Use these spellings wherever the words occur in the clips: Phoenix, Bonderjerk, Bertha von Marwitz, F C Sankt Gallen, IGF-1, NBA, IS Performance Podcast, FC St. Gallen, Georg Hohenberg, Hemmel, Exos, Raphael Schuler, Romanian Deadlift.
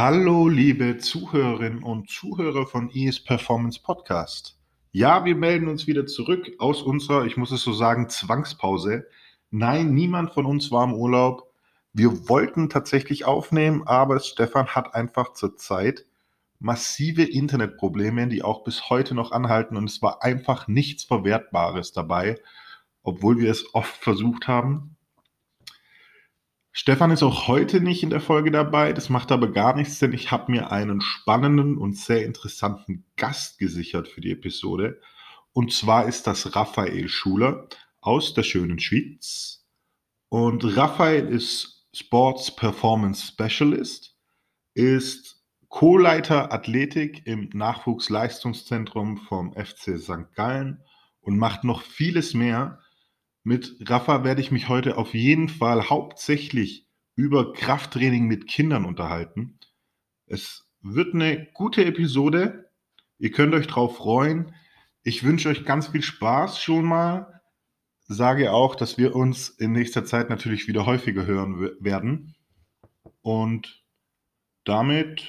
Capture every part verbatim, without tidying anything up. Hallo liebe Zuhörerinnen und Zuhörer von I S Performance Podcast. Ja, wir melden uns wieder zurück aus unserer, ich muss es so sagen, Zwangspause. Nein, niemand von uns war im Urlaub. Wir wollten tatsächlich aufnehmen, aber Stefan hat einfach zurzeit massive Internetprobleme, die auch bis heute noch anhalten, und es war einfach nichts Verwertbares dabei, obwohl wir es oft versucht haben. Stefan ist auch heute nicht in der Folge dabei, das macht aber gar nichts, denn ich habe mir einen spannenden und sehr interessanten Gast gesichert für die Episode. Und zwar ist das Raphael Schuler aus der schönen Schweiz. Und Raphael ist Sports Performance Specialist, ist Co-Leiter Athletik im Nachwuchsleistungszentrum vom F C Sankt Gallen und macht noch vieles mehr. Mit Rafa werde ich mich heute auf jeden Fall hauptsächlich über Krafttraining mit Kindern unterhalten. Es wird eine gute Episode. Ihr könnt euch drauf freuen. Ich wünsche euch ganz viel Spaß schon mal. Sage auch, dass wir uns in nächster Zeit natürlich wieder häufiger hören w- werden. Und damit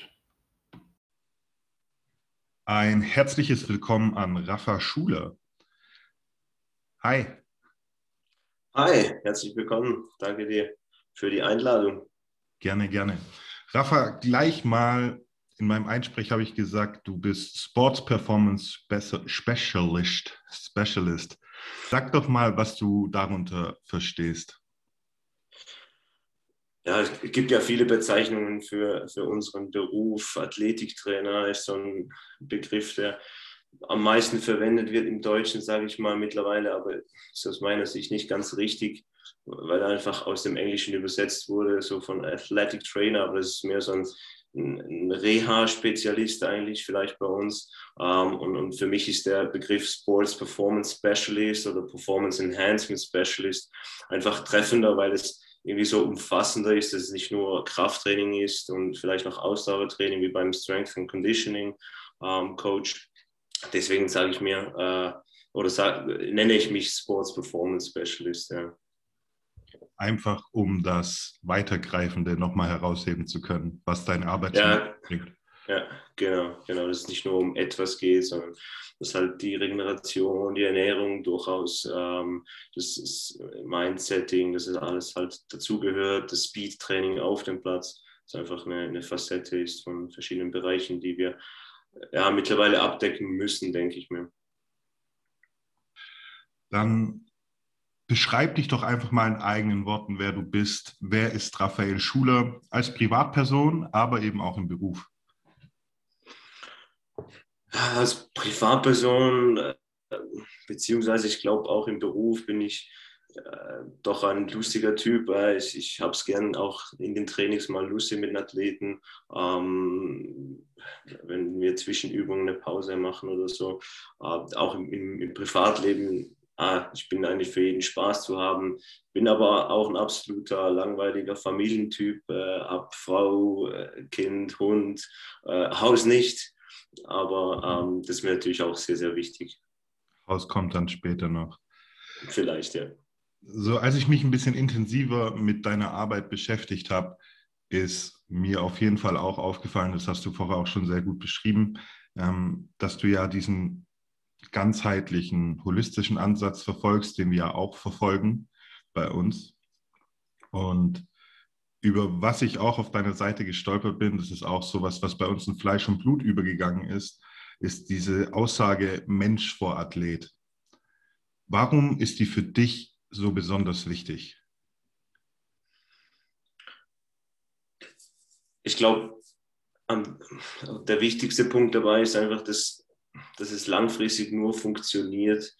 ein herzliches Willkommen an Raphael Schuler. Hi. Hi, herzlich willkommen. Danke dir für die Einladung. Gerne, gerne. Rafa, gleich mal in meinem Einsprech habe ich gesagt, du bist Sports Performance Specialist. Specialist. Sag doch mal, was du darunter verstehst. Ja, es gibt ja viele Bezeichnungen für, für unseren Beruf. Athletiktrainer ist so ein Begriff, der am meisten verwendet wird im Deutschen, sage ich mal mittlerweile, aber ist aus meiner Sicht nicht ganz richtig, weil einfach aus dem Englischen übersetzt wurde, so von Athletic Trainer, aber das ist mehr so ein, ein Reha-Spezialist eigentlich vielleicht bei uns. Und, und für mich ist der Begriff Sports Performance Specialist oder Performance Enhancement Specialist einfach treffender, weil es irgendwie so umfassender ist, dass es nicht nur Krafttraining ist und vielleicht noch Ausdauertraining wie beim Strength and Conditioning Coach. Deswegen sage ich mir, äh, oder sag, nenne ich mich Sports Performance Specialist. Ja. Einfach, um das Weitergreifende nochmal herausheben zu können, was deine Arbeit ja, bringt. Ja, genau, genau. Dass es nicht nur um etwas geht, sondern dass halt die Regeneration, die Ernährung durchaus, ähm, das ist Mindsetting, das ist alles halt dazugehört, das Speed-Training auf dem Platz, das einfach eine, eine Facette ist von verschiedenen Bereichen, die wir ja mittlerweile abdecken müssen, denke ich mir. Dann beschreib dich doch einfach mal in eigenen Worten, wer du bist. Wer ist Raphael Schuler als Privatperson, aber eben auch im Beruf? Als Privatperson, beziehungsweise ich glaube auch im Beruf, bin ich äh, doch ein lustiger Typ. Ich, ich habe es gern auch in den Trainings mal lustig mit den Athleten. Ähm, wenn wir zwischen Übungen eine Pause machen oder so, äh, auch im, im, im Privatleben, äh, ich bin eigentlich für jeden Spaß zu haben, bin aber auch ein absoluter langweiliger Familientyp, äh, hab Frau, äh, Kind, Hund, äh, Haus nicht, aber ähm, das ist mir natürlich auch sehr, sehr wichtig. Haus kommt dann später noch. Vielleicht, ja. So, als ich mich ein bisschen intensiver mit deiner Arbeit beschäftigt habe, ist mir auf jeden Fall auch aufgefallen, das hast du vorher auch schon sehr gut beschrieben, dass du ja diesen ganzheitlichen, holistischen Ansatz verfolgst, den wir ja auch verfolgen bei uns. Und über was ich auch auf deiner Seite gestolpert bin, das ist auch sowas, was bei uns in Fleisch und Blut übergegangen ist, ist diese Aussage Mensch vor Athlet. Warum ist die für dich so besonders wichtig? Ich glaube, der wichtigste Punkt dabei ist einfach, dass, dass es langfristig nur funktioniert,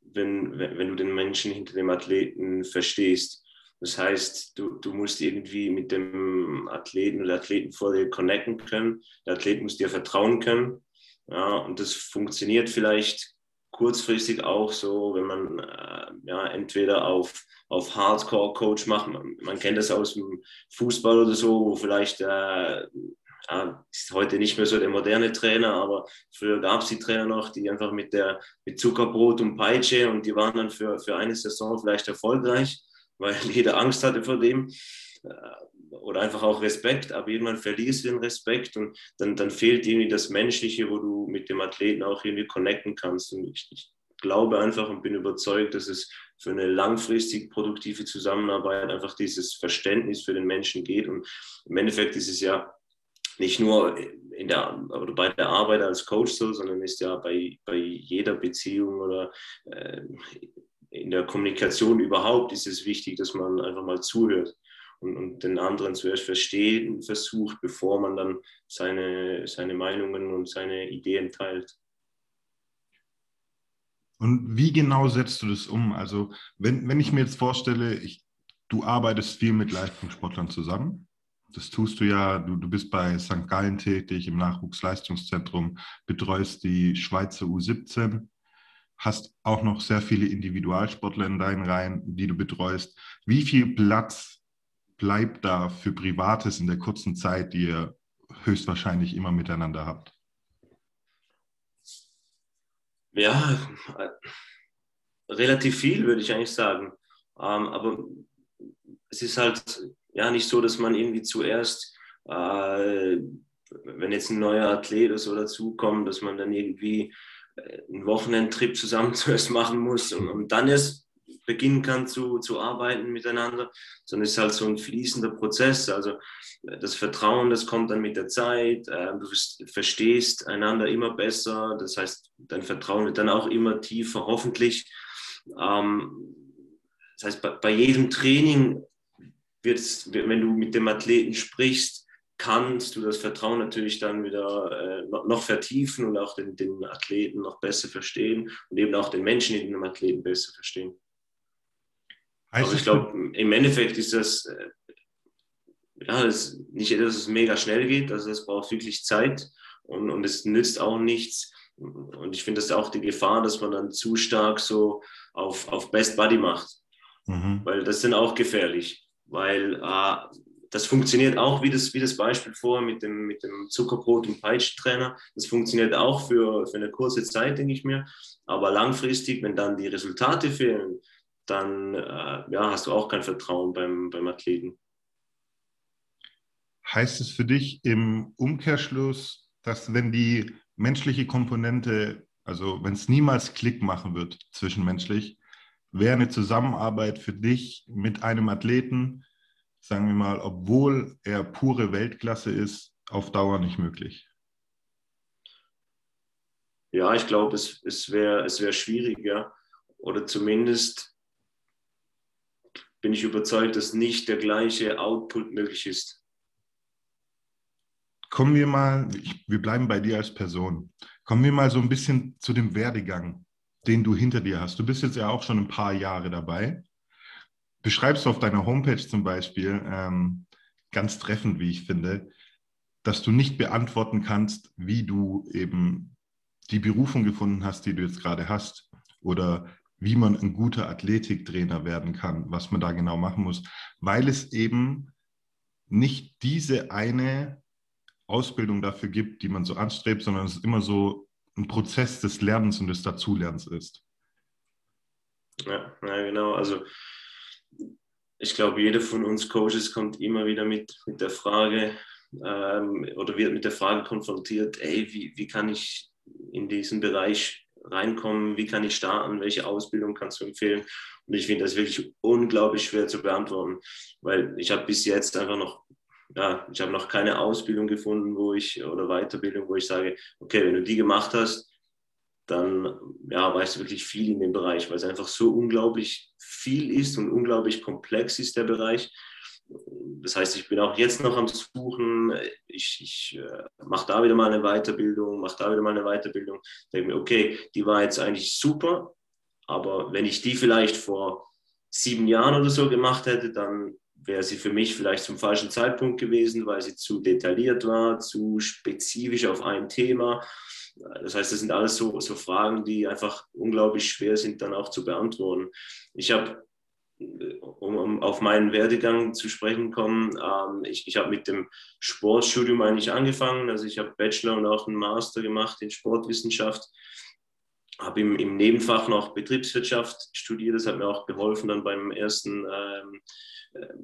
wenn, wenn du den Menschen hinter dem Athleten verstehst. Das heißt, du, du musst irgendwie mit dem Athleten oder Athleten vor dir connecten können. Der Athlet muss dir vertrauen können. Ja, und das funktioniert vielleicht kurzfristig auch so, wenn man äh, ja, entweder auf, auf Hardcore-Coach macht, man, man kennt das aus dem Fußball oder so, wo vielleicht, äh, ja, ist heute nicht mehr so der moderne Trainer, aber früher gab es die Trainer noch, die einfach mit, der, mit Zuckerbrot und Peitsche, und die waren dann für, für eine Saison vielleicht erfolgreich, weil jeder Angst hatte vor dem. Äh, oder einfach auch Respekt, aber irgendwann verlierst du den Respekt und dann, dann fehlt irgendwie das Menschliche, wo du mit dem Athleten auch irgendwie connecten kannst. Und ich, ich glaube einfach und bin überzeugt, dass es für eine langfristig produktive Zusammenarbeit einfach dieses Verständnis für den Menschen geht. Und im Endeffekt ist es ja nicht nur in der, oder bei der Arbeit als Coach so, sondern ist ja bei, bei jeder Beziehung oder äh, in der Kommunikation überhaupt ist es wichtig, dass man einfach mal zuhört und, und den anderen zuerst versteht und versucht, bevor man dann seine, seine Meinungen und seine Ideen teilt. Und wie genau setzt du das um? Also wenn, wenn ich mir jetzt vorstelle, ich, du arbeitest viel mit Leistungssportlern zusammen. Das tust du ja, du, du bist bei Sankt Gallen tätig im Nachwuchsleistungszentrum, betreust die Schweizer U siebzehn, hast auch noch sehr viele Individualsportler in deinen Reihen, die du betreust. Wie viel Platz bleibt da für Privates in der kurzen Zeit, die ihr höchstwahrscheinlich immer miteinander habt? Ja, relativ viel, würde ich eigentlich sagen. Aber es ist halt ja nicht so, dass man irgendwie zuerst, äh, wenn jetzt ein neuer Athlet oder so dazukommt, dass man dann irgendwie einen Wochenendtrip zusammen zuerst machen muss und, und dann erst beginnen kann zu, zu arbeiten miteinander, sondern es ist halt so ein fließender Prozess. Also das Vertrauen, das kommt dann mit der Zeit, äh, du verstehst einander immer besser, das heißt, dein Vertrauen wird dann auch immer tiefer, hoffentlich. Ähm, das heißt, bei, bei jedem Training wird's, wenn du mit dem Athleten sprichst, kannst du das Vertrauen natürlich dann wieder äh, noch vertiefen und auch den, den Athleten noch besser verstehen und eben auch den Menschen in dem Athleten besser verstehen. Also aber ich glaube, im Endeffekt ist das, äh, ja, das nicht, dass es mega schnell geht, also das braucht wirklich Zeit und, und es nützt auch nichts. Und ich finde, das ist auch die Gefahr, dass man dann zu stark so auf, auf Best Buddy macht, mhm. weil das sind auch gefährlich. Weil äh, das funktioniert auch, wie das, wie das Beispiel vorher mit dem, mit dem Zuckerbrot und Peitschentrainer. Das funktioniert auch für, für eine kurze Zeit, denke ich mir. Aber langfristig, wenn dann die Resultate fehlen, dann äh, ja, hast du auch kein Vertrauen beim, beim Athleten. Heißt es für dich im Umkehrschluss, dass wenn die menschliche Komponente, also wenn es niemals Klick machen wird zwischenmenschlich, wäre eine Zusammenarbeit für dich mit einem Athleten, sagen wir mal, obwohl er pure Weltklasse ist, auf Dauer nicht möglich? Ja, ich glaube, es, es wäre es wär schwieriger. Oder zumindest bin ich überzeugt, dass nicht der gleiche Output möglich ist. Kommen wir mal, wir bleiben bei dir als Person, kommen wir mal so ein bisschen zu dem Werdegang, den du hinter dir hast. Du bist jetzt ja auch schon ein paar Jahre dabei. Beschreibst du auf deiner Homepage zum Beispiel, ähm, ganz treffend, wie ich finde, dass du nicht beantworten kannst, wie du eben die Berufung gefunden hast, die du jetzt gerade hast, oder wie man ein guter Athletiktrainer werden kann, was man da genau machen muss, weil es eben nicht diese eine Ausbildung dafür gibt, die man so anstrebt, sondern es ist immer so ein Prozess des Lernens und des Dazulernens ist. Ja, ja, genau. Also ich glaube, jeder von uns Coaches kommt immer wieder mit, mit der Frage ähm, oder wird mit der Frage konfrontiert, ey, wie, wie kann ich in diesen Bereich reinkommen, wie kann ich starten, welche Ausbildung kannst du empfehlen? Und ich finde das wirklich unglaublich schwer zu beantworten, weil ich habe bis jetzt einfach noch Ja, ich habe noch keine Ausbildung gefunden, wo ich, oder Weiterbildung, wo ich sage, okay, wenn du die gemacht hast, dann ja, weißt du wirklich viel in dem Bereich, weil es einfach so unglaublich viel ist und unglaublich komplex ist, der Bereich. Das heißt, ich bin auch jetzt noch am Suchen, ich, ich äh, mache da wieder mal eine Weiterbildung, mache da wieder mal eine Weiterbildung, denke mir, okay, die war jetzt eigentlich super, aber wenn ich die vielleicht vor sieben Jahren oder so gemacht hätte, dann wäre sie für mich vielleicht zum falschen Zeitpunkt gewesen, weil sie zu detailliert war, zu spezifisch auf ein Thema. Das heißt, das sind alles so, so Fragen, die einfach unglaublich schwer sind, dann auch zu beantworten. Ich habe, um, um auf meinen Werdegang zu sprechen kommen, ähm, ich, ich habe mit dem Sportstudium eigentlich angefangen. Also ich habe Bachelor und auch einen Master gemacht in Sportwissenschaft. habe im, im Nebenfach noch Betriebswirtschaft studiert. Das hat mir auch geholfen dann beim ersten ähm,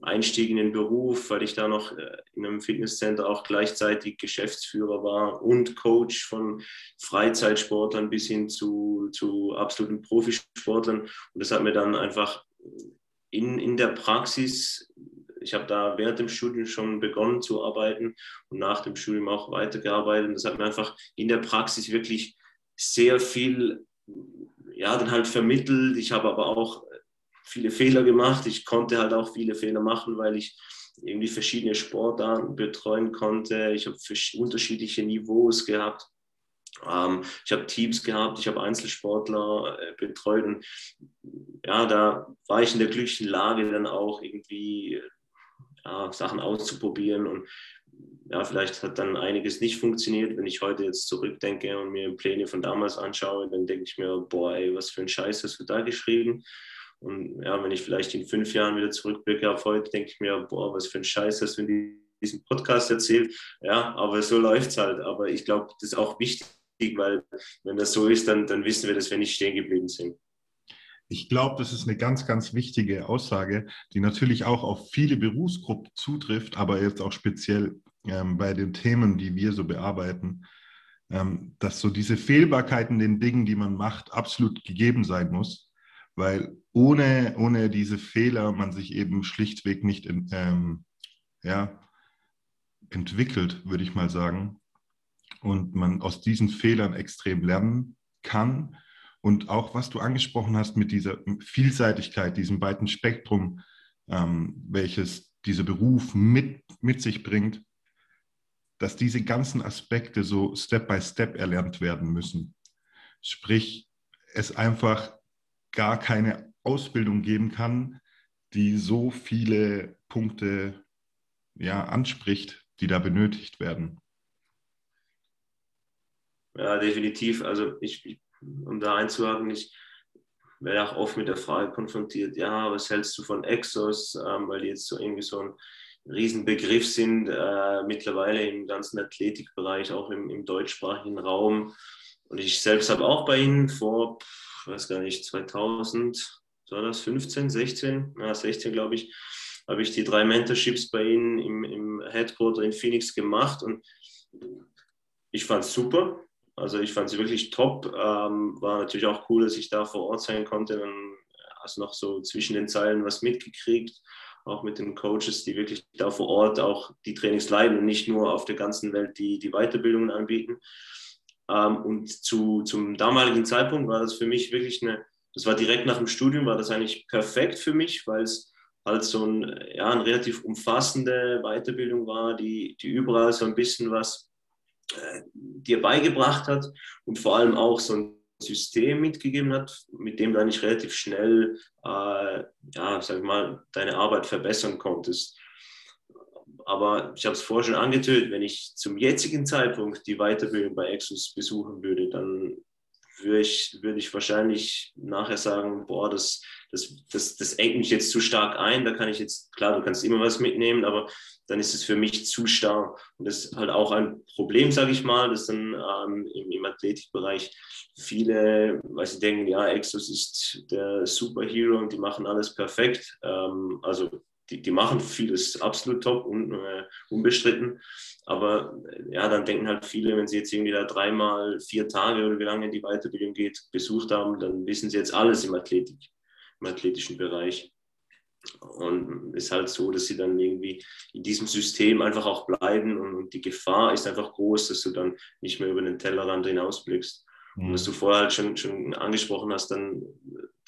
Einstieg in den Beruf, weil ich da noch in einem Fitnesscenter auch gleichzeitig Geschäftsführer war und Coach von Freizeitsportlern bis hin zu, zu absoluten Profisportlern. Und das hat mir dann einfach in, in der Praxis, ich habe da während dem Studium schon begonnen zu arbeiten und nach dem Studium auch weitergearbeitet. Und das hat mir einfach in der Praxis wirklich sehr viel, ja, dann halt vermittelt. Ich habe aber auch viele Fehler gemacht. Ich konnte halt auch viele Fehler machen, weil ich irgendwie verschiedene Sportarten betreuen konnte. Ich habe unterschiedliche Niveaus gehabt. Ähm, ich habe Teams gehabt, ich habe Einzelsportler äh, betreut. Und ja, da war ich in der glücklichen Lage, dann auch irgendwie äh, ja, Sachen auszuprobieren. Und ja, vielleicht hat dann einiges nicht funktioniert. Wenn ich heute jetzt zurückdenke und mir Pläne von damals anschaue, dann denke ich mir, boah, ey, was für ein Scheiß hast du da geschrieben? Und ja, wenn ich vielleicht in fünf Jahren wieder zurückblicke auf heute, denke ich mir, boah, was für ein Scheiß hast du in diesem Podcast erzählt. Ja, aber so läuft es halt. Aber ich glaube, das ist auch wichtig, weil wenn das so ist, dann, dann wissen wir, dass wir nicht stehen geblieben sind. Ich glaube, das ist eine ganz, ganz wichtige Aussage, die natürlich auch auf viele Berufsgruppen zutrifft, aber jetzt auch speziell ähm, bei den Themen, die wir so bearbeiten, ähm, dass so diese Fehlbarkeiten, den Dingen, die man macht, absolut gegeben sein muss. Weil ohne, ohne diese Fehler man sich eben schlichtweg nicht in, ähm, ja, entwickelt, würde ich mal sagen. Und man aus diesen Fehlern extrem lernen kann. Und auch, was du angesprochen hast mit dieser Vielseitigkeit, diesem weiten Spektrum, ähm, welches dieser Beruf mit, mit sich bringt, dass diese ganzen Aspekte so Step by Step erlernt werden müssen. Sprich, es einfach gar keine Ausbildung geben kann, die so viele Punkte, ja, anspricht, die da benötigt werden. Ja, definitiv. Also ich, ich um da einzuhaken, ich werde auch oft mit der Frage konfrontiert, ja, was hältst du von Exos, ähm, weil die jetzt so irgendwie so ein Riesenbegriff sind, äh, mittlerweile im ganzen Athletikbereich, auch im, im deutschsprachigen Raum. Und ich selbst habe auch bei ihnen vor, ich weiß gar nicht, zweitausendfünfzehn, sechzehn, ja, sechzehn glaube ich, habe ich die drei Mentorships bei ihnen im, im Headquarter in Phoenix gemacht und ich fand es super, also ich fand es wirklich top, ähm, war natürlich auch cool, dass ich da vor Ort sein konnte, dann hast du noch so zwischen den Zeilen was mitgekriegt, auch mit den Coaches, die wirklich da vor Ort auch die Trainings leiten und nicht nur auf der ganzen Welt die, die Weiterbildungen anbieten. Und zu, zum damaligen Zeitpunkt war das für mich wirklich eine, das war direkt nach dem Studium, war das eigentlich perfekt für mich, weil es halt so ein, ja, eine relativ umfassende Weiterbildung war, die, die überall so ein bisschen was äh, dir beigebracht hat und vor allem auch so ein System mitgegeben hat, mit dem du eigentlich relativ schnell, äh, ja, sag ich mal, deine Arbeit verbessern konntest. Aber ich habe es vorher schon angetönt, wenn ich zum jetzigen Zeitpunkt die Weiterbildung bei Exos besuchen würde, dann würde ich, würde ich wahrscheinlich nachher sagen, boah, das, das, das, das engt mich jetzt zu stark ein, da kann ich jetzt, klar, du kannst immer was mitnehmen, aber dann ist es für mich zu starr. Und das ist halt auch ein Problem, sage ich mal, dass dann ähm, im, im Athletikbereich viele, weil sie denken, ja, Exos ist der Superhero und die machen alles perfekt, ähm, also Die, die machen vieles absolut top und äh, unbestritten, aber äh, ja, dann denken halt viele, wenn sie jetzt irgendwie da dreimal vier Tage oder wie lange die Weiterbildung geht, besucht haben, dann wissen sie jetzt alles im Athletik, im athletischen Bereich. Und es ist halt so, dass sie dann irgendwie in diesem System einfach auch bleiben und, und die Gefahr ist einfach groß, dass du dann nicht mehr über den Tellerrand hinausblickst. Und was du vorher halt schon, schon angesprochen hast, dann,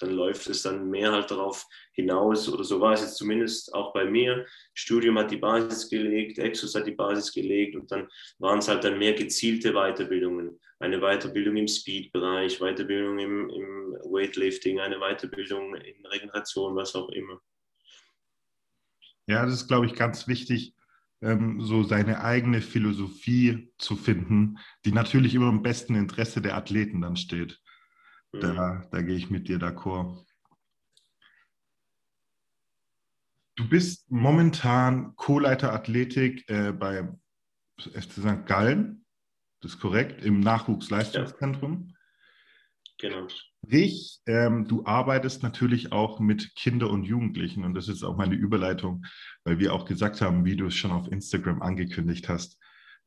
dann läuft es dann mehr halt darauf hinaus, oder so war es jetzt zumindest auch bei mir. Studium hat die Basis gelegt, Exos hat die Basis gelegt und dann waren es halt dann mehr gezielte Weiterbildungen. Eine Weiterbildung im Speed-Bereich, Weiterbildung im, im Weightlifting, eine Weiterbildung in Regeneration, was auch immer. Ja, das ist, glaube ich, ganz wichtig, so seine eigene Philosophie zu finden, die natürlich immer im besten Interesse der Athleten dann steht. Da, da gehe ich mit dir d'accord. Du bist momentan Co-Leiter Athletik äh, bei F C Sankt Gallen, das ist korrekt, im Nachwuchsleistungszentrum. Genau. Sprich, ähm, du arbeitest natürlich auch mit Kindern und Jugendlichen und das ist auch meine Überleitung, weil wir auch gesagt haben, wie du es schon auf Instagram angekündigt hast,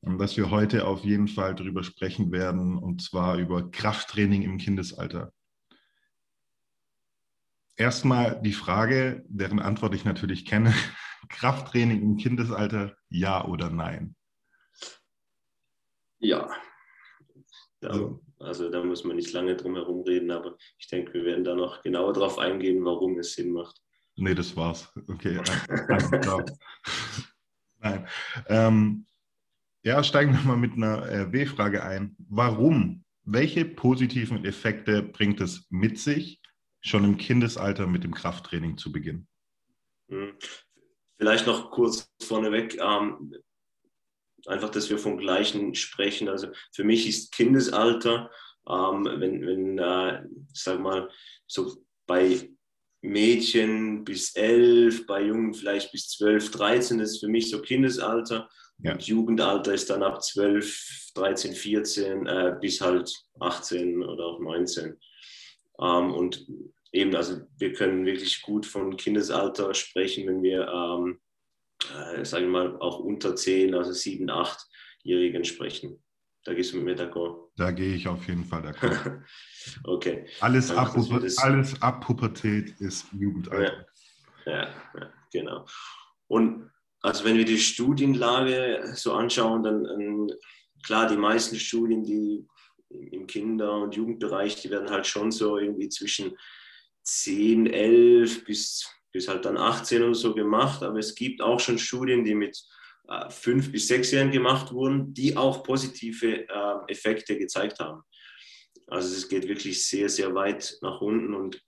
dass wir heute auf jeden Fall darüber sprechen werden und zwar über Krafttraining im Kindesalter. Erstmal die Frage, deren Antwort ich natürlich kenne, Krafttraining im Kindesalter, ja oder nein? Ja. Ja. Also. Also da muss man nicht lange drum herum reden, aber ich denke, wir werden da noch genauer drauf eingehen, warum es Sinn macht. Nee, das war's. Okay. Nein. Ähm, ja, steigen wir mal mit einer äh, W-Frage ein. Warum? Welche positiven Effekte bringt es mit sich, schon im Kindesalter mit dem Krafttraining zu beginnen? Vielleicht noch kurz vorneweg. Ähm, Einfach, dass wir vom Gleichen sprechen. Also für mich ist Kindesalter, ähm, wenn, wenn äh, sag mal, so bei Mädchen bis elf, bei Jungen vielleicht bis zwölf, dreizehn, das ist für mich so Kindesalter. Ja. Und Jugendalter ist dann ab zwölf, dreizehn, vierzehn äh, bis halt achtzehn oder auch neunzehn. Ähm, und eben, also wir können wirklich gut von Kindesalter sprechen, wenn wir... Ähm, sagen wir mal, auch unter zehn, also sieben-, achtjährigen sprechen. Da gehst du mit mir d'accord? Da gehe ich auf jeden Fall d'accord. Okay. Alles ab, das... alles ab Pubertät ist Jugendalter. Ja. Ja, ja, genau. Und also wenn wir die Studienlage so anschauen, dann ähm, klar, die meisten Studien, die im Kinder- und Jugendbereich, die werden halt schon so irgendwie zwischen zehn, elf bis... bis halt dann achtzehn oder so gemacht, aber es gibt auch schon Studien, die mit äh, fünf bis sechs Jahren gemacht wurden, die auch positive äh, Effekte gezeigt haben. Also es geht wirklich sehr, sehr weit nach unten und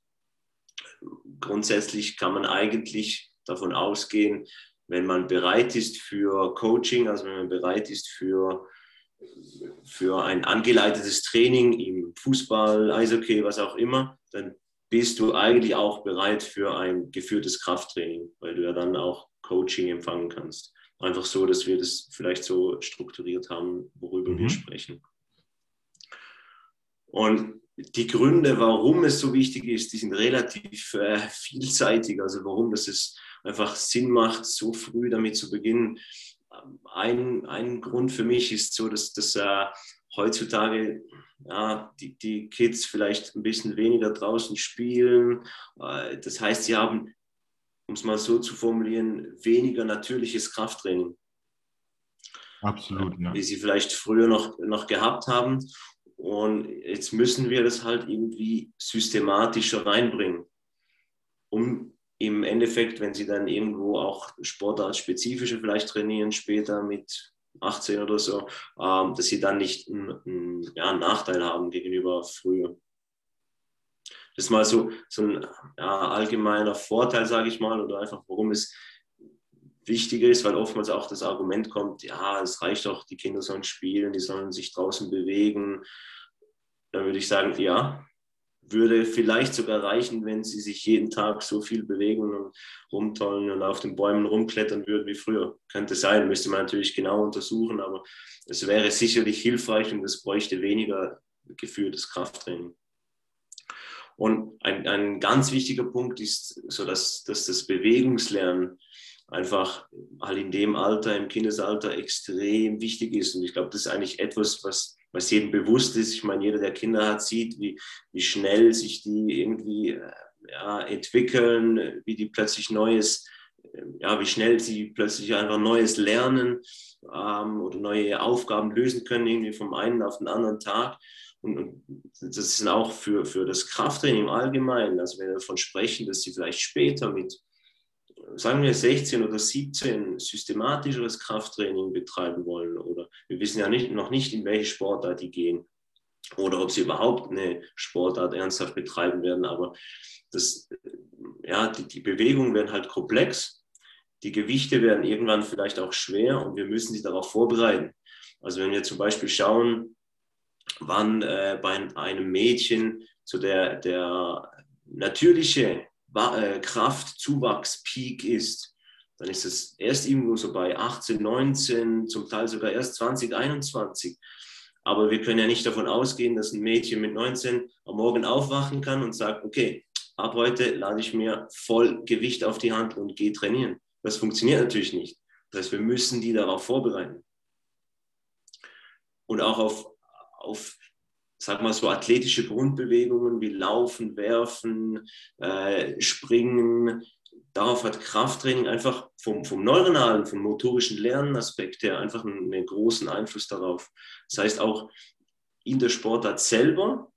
grundsätzlich kann man eigentlich davon ausgehen, wenn man bereit ist für Coaching, also wenn man bereit ist für, für ein angeleitetes Training im Fußball, Eishockey, was auch immer, dann bist du eigentlich auch bereit für ein geführtes Krafttraining, weil du ja dann auch Coaching empfangen kannst. Einfach so, dass wir das vielleicht so strukturiert haben, worüber mhm. wir sprechen. Und die Gründe, warum es so wichtig ist, die sind relativ äh, vielseitig. Also warum das es einfach Sinn macht, so früh damit zu beginnen. Ein, ein Grund für mich ist so, dass das... Äh, heutzutage, ja, die, die Kids vielleicht ein bisschen weniger draußen spielen. Das heißt, sie haben, um es mal so zu formulieren, weniger natürliches Krafttraining. Absolut, ja. Wie sie vielleicht früher noch, noch gehabt haben. Und jetzt müssen wir das halt irgendwie systematischer reinbringen, um im Endeffekt, wenn sie dann irgendwo auch sportartspezifische vielleicht trainieren, später mit achtzehn oder so, dass sie dann nicht einen, ja, einen Nachteil haben gegenüber früher. Das ist mal so, so ein ja, allgemeiner Vorteil, sage ich mal, oder einfach, warum es wichtiger ist, weil oftmals auch das Argument kommt, ja, es reicht doch, die Kinder sollen spielen, die sollen sich draußen bewegen. Dann würde ich sagen, ja, würde vielleicht sogar reichen, wenn sie sich jeden Tag so viel bewegen und rumtollen und auf den Bäumen rumklettern würden wie früher. Könnte sein, müsste man natürlich genau untersuchen, aber es wäre sicherlich hilfreich und es bräuchte weniger geführtes Krafttraining. Und ein, ein ganz wichtiger Punkt ist, so dass, dass das Bewegungslernen einfach halt in dem Alter, im Kindesalter extrem wichtig ist. Und ich glaube, das ist eigentlich etwas, was was jedem bewusst ist. Ich meine, jeder, der Kinder hat, sieht, wie, wie schnell sich die irgendwie ja, entwickeln, wie die plötzlich Neues, ja, wie schnell sie plötzlich einfach Neues lernen ähm, oder neue Aufgaben lösen können, irgendwie vom einen auf den anderen Tag. Und, und das ist auch für, für das Krafttraining im Allgemeinen, also wenn wir davon sprechen, dass sie vielleicht später mit, sagen wir sechzehn oder siebzehn systematischeres Krafttraining betreiben wollen oder wir wissen ja nicht, noch nicht, in welche Sportart die gehen oder ob sie überhaupt eine Sportart ernsthaft betreiben werden, aber das, ja, die, die Bewegungen werden halt komplex, die Gewichte werden irgendwann vielleicht auch schwer und wir müssen sie darauf vorbereiten. Also wenn wir zum Beispiel schauen, wann äh, bei einem Mädchen so der, der natürliche Kraftzuwachspeak ist, dann ist es erst irgendwo so bei achtzehn, neunzehn, zum Teil sogar erst zwanzig, einundzwanzig. Aber wir können ja nicht davon ausgehen, dass ein Mädchen mit neunzehn am Morgen aufwachen kann und sagt, okay, ab heute lade ich mir voll Gewicht auf die Hand und gehe trainieren. Das funktioniert natürlich nicht. Das heißt, wir müssen die darauf vorbereiten. Und auch auf, auf sag mal so, athletische Grundbewegungen wie Laufen, Werfen, äh, Springen. Darauf hat Krafttraining einfach vom, vom neuronalen, vom motorischen Lernenaspekt her einfach einen, einen großen Einfluss darauf. Das heißt, auch in der Sportart selber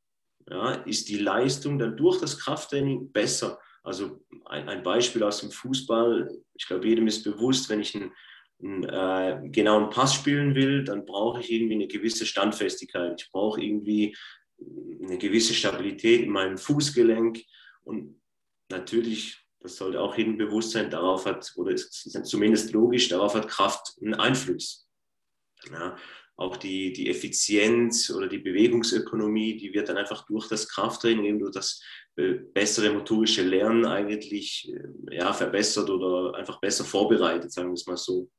ja, ist die Leistung dann durch das Krafttraining besser. Also ein, ein Beispiel aus dem Fußball, ich glaube, jedem ist bewusst, wenn ich einen, einen äh, genauen Pass spielen will, dann brauche ich irgendwie eine gewisse Standfestigkeit. Ich brauche irgendwie eine gewisse Stabilität in meinem Fußgelenk. Und natürlich, das sollte auch jedem bewusst sein, darauf hat, oder es ist zumindest logisch, darauf hat Kraft einen Einfluss. Ja, auch die, die Effizienz oder die Bewegungsökonomie, die wird dann einfach durch das Krafttraining, eben durch das äh, bessere motorische Lernen eigentlich äh, ja, verbessert oder einfach besser vorbereitet, sagen wir es mal so.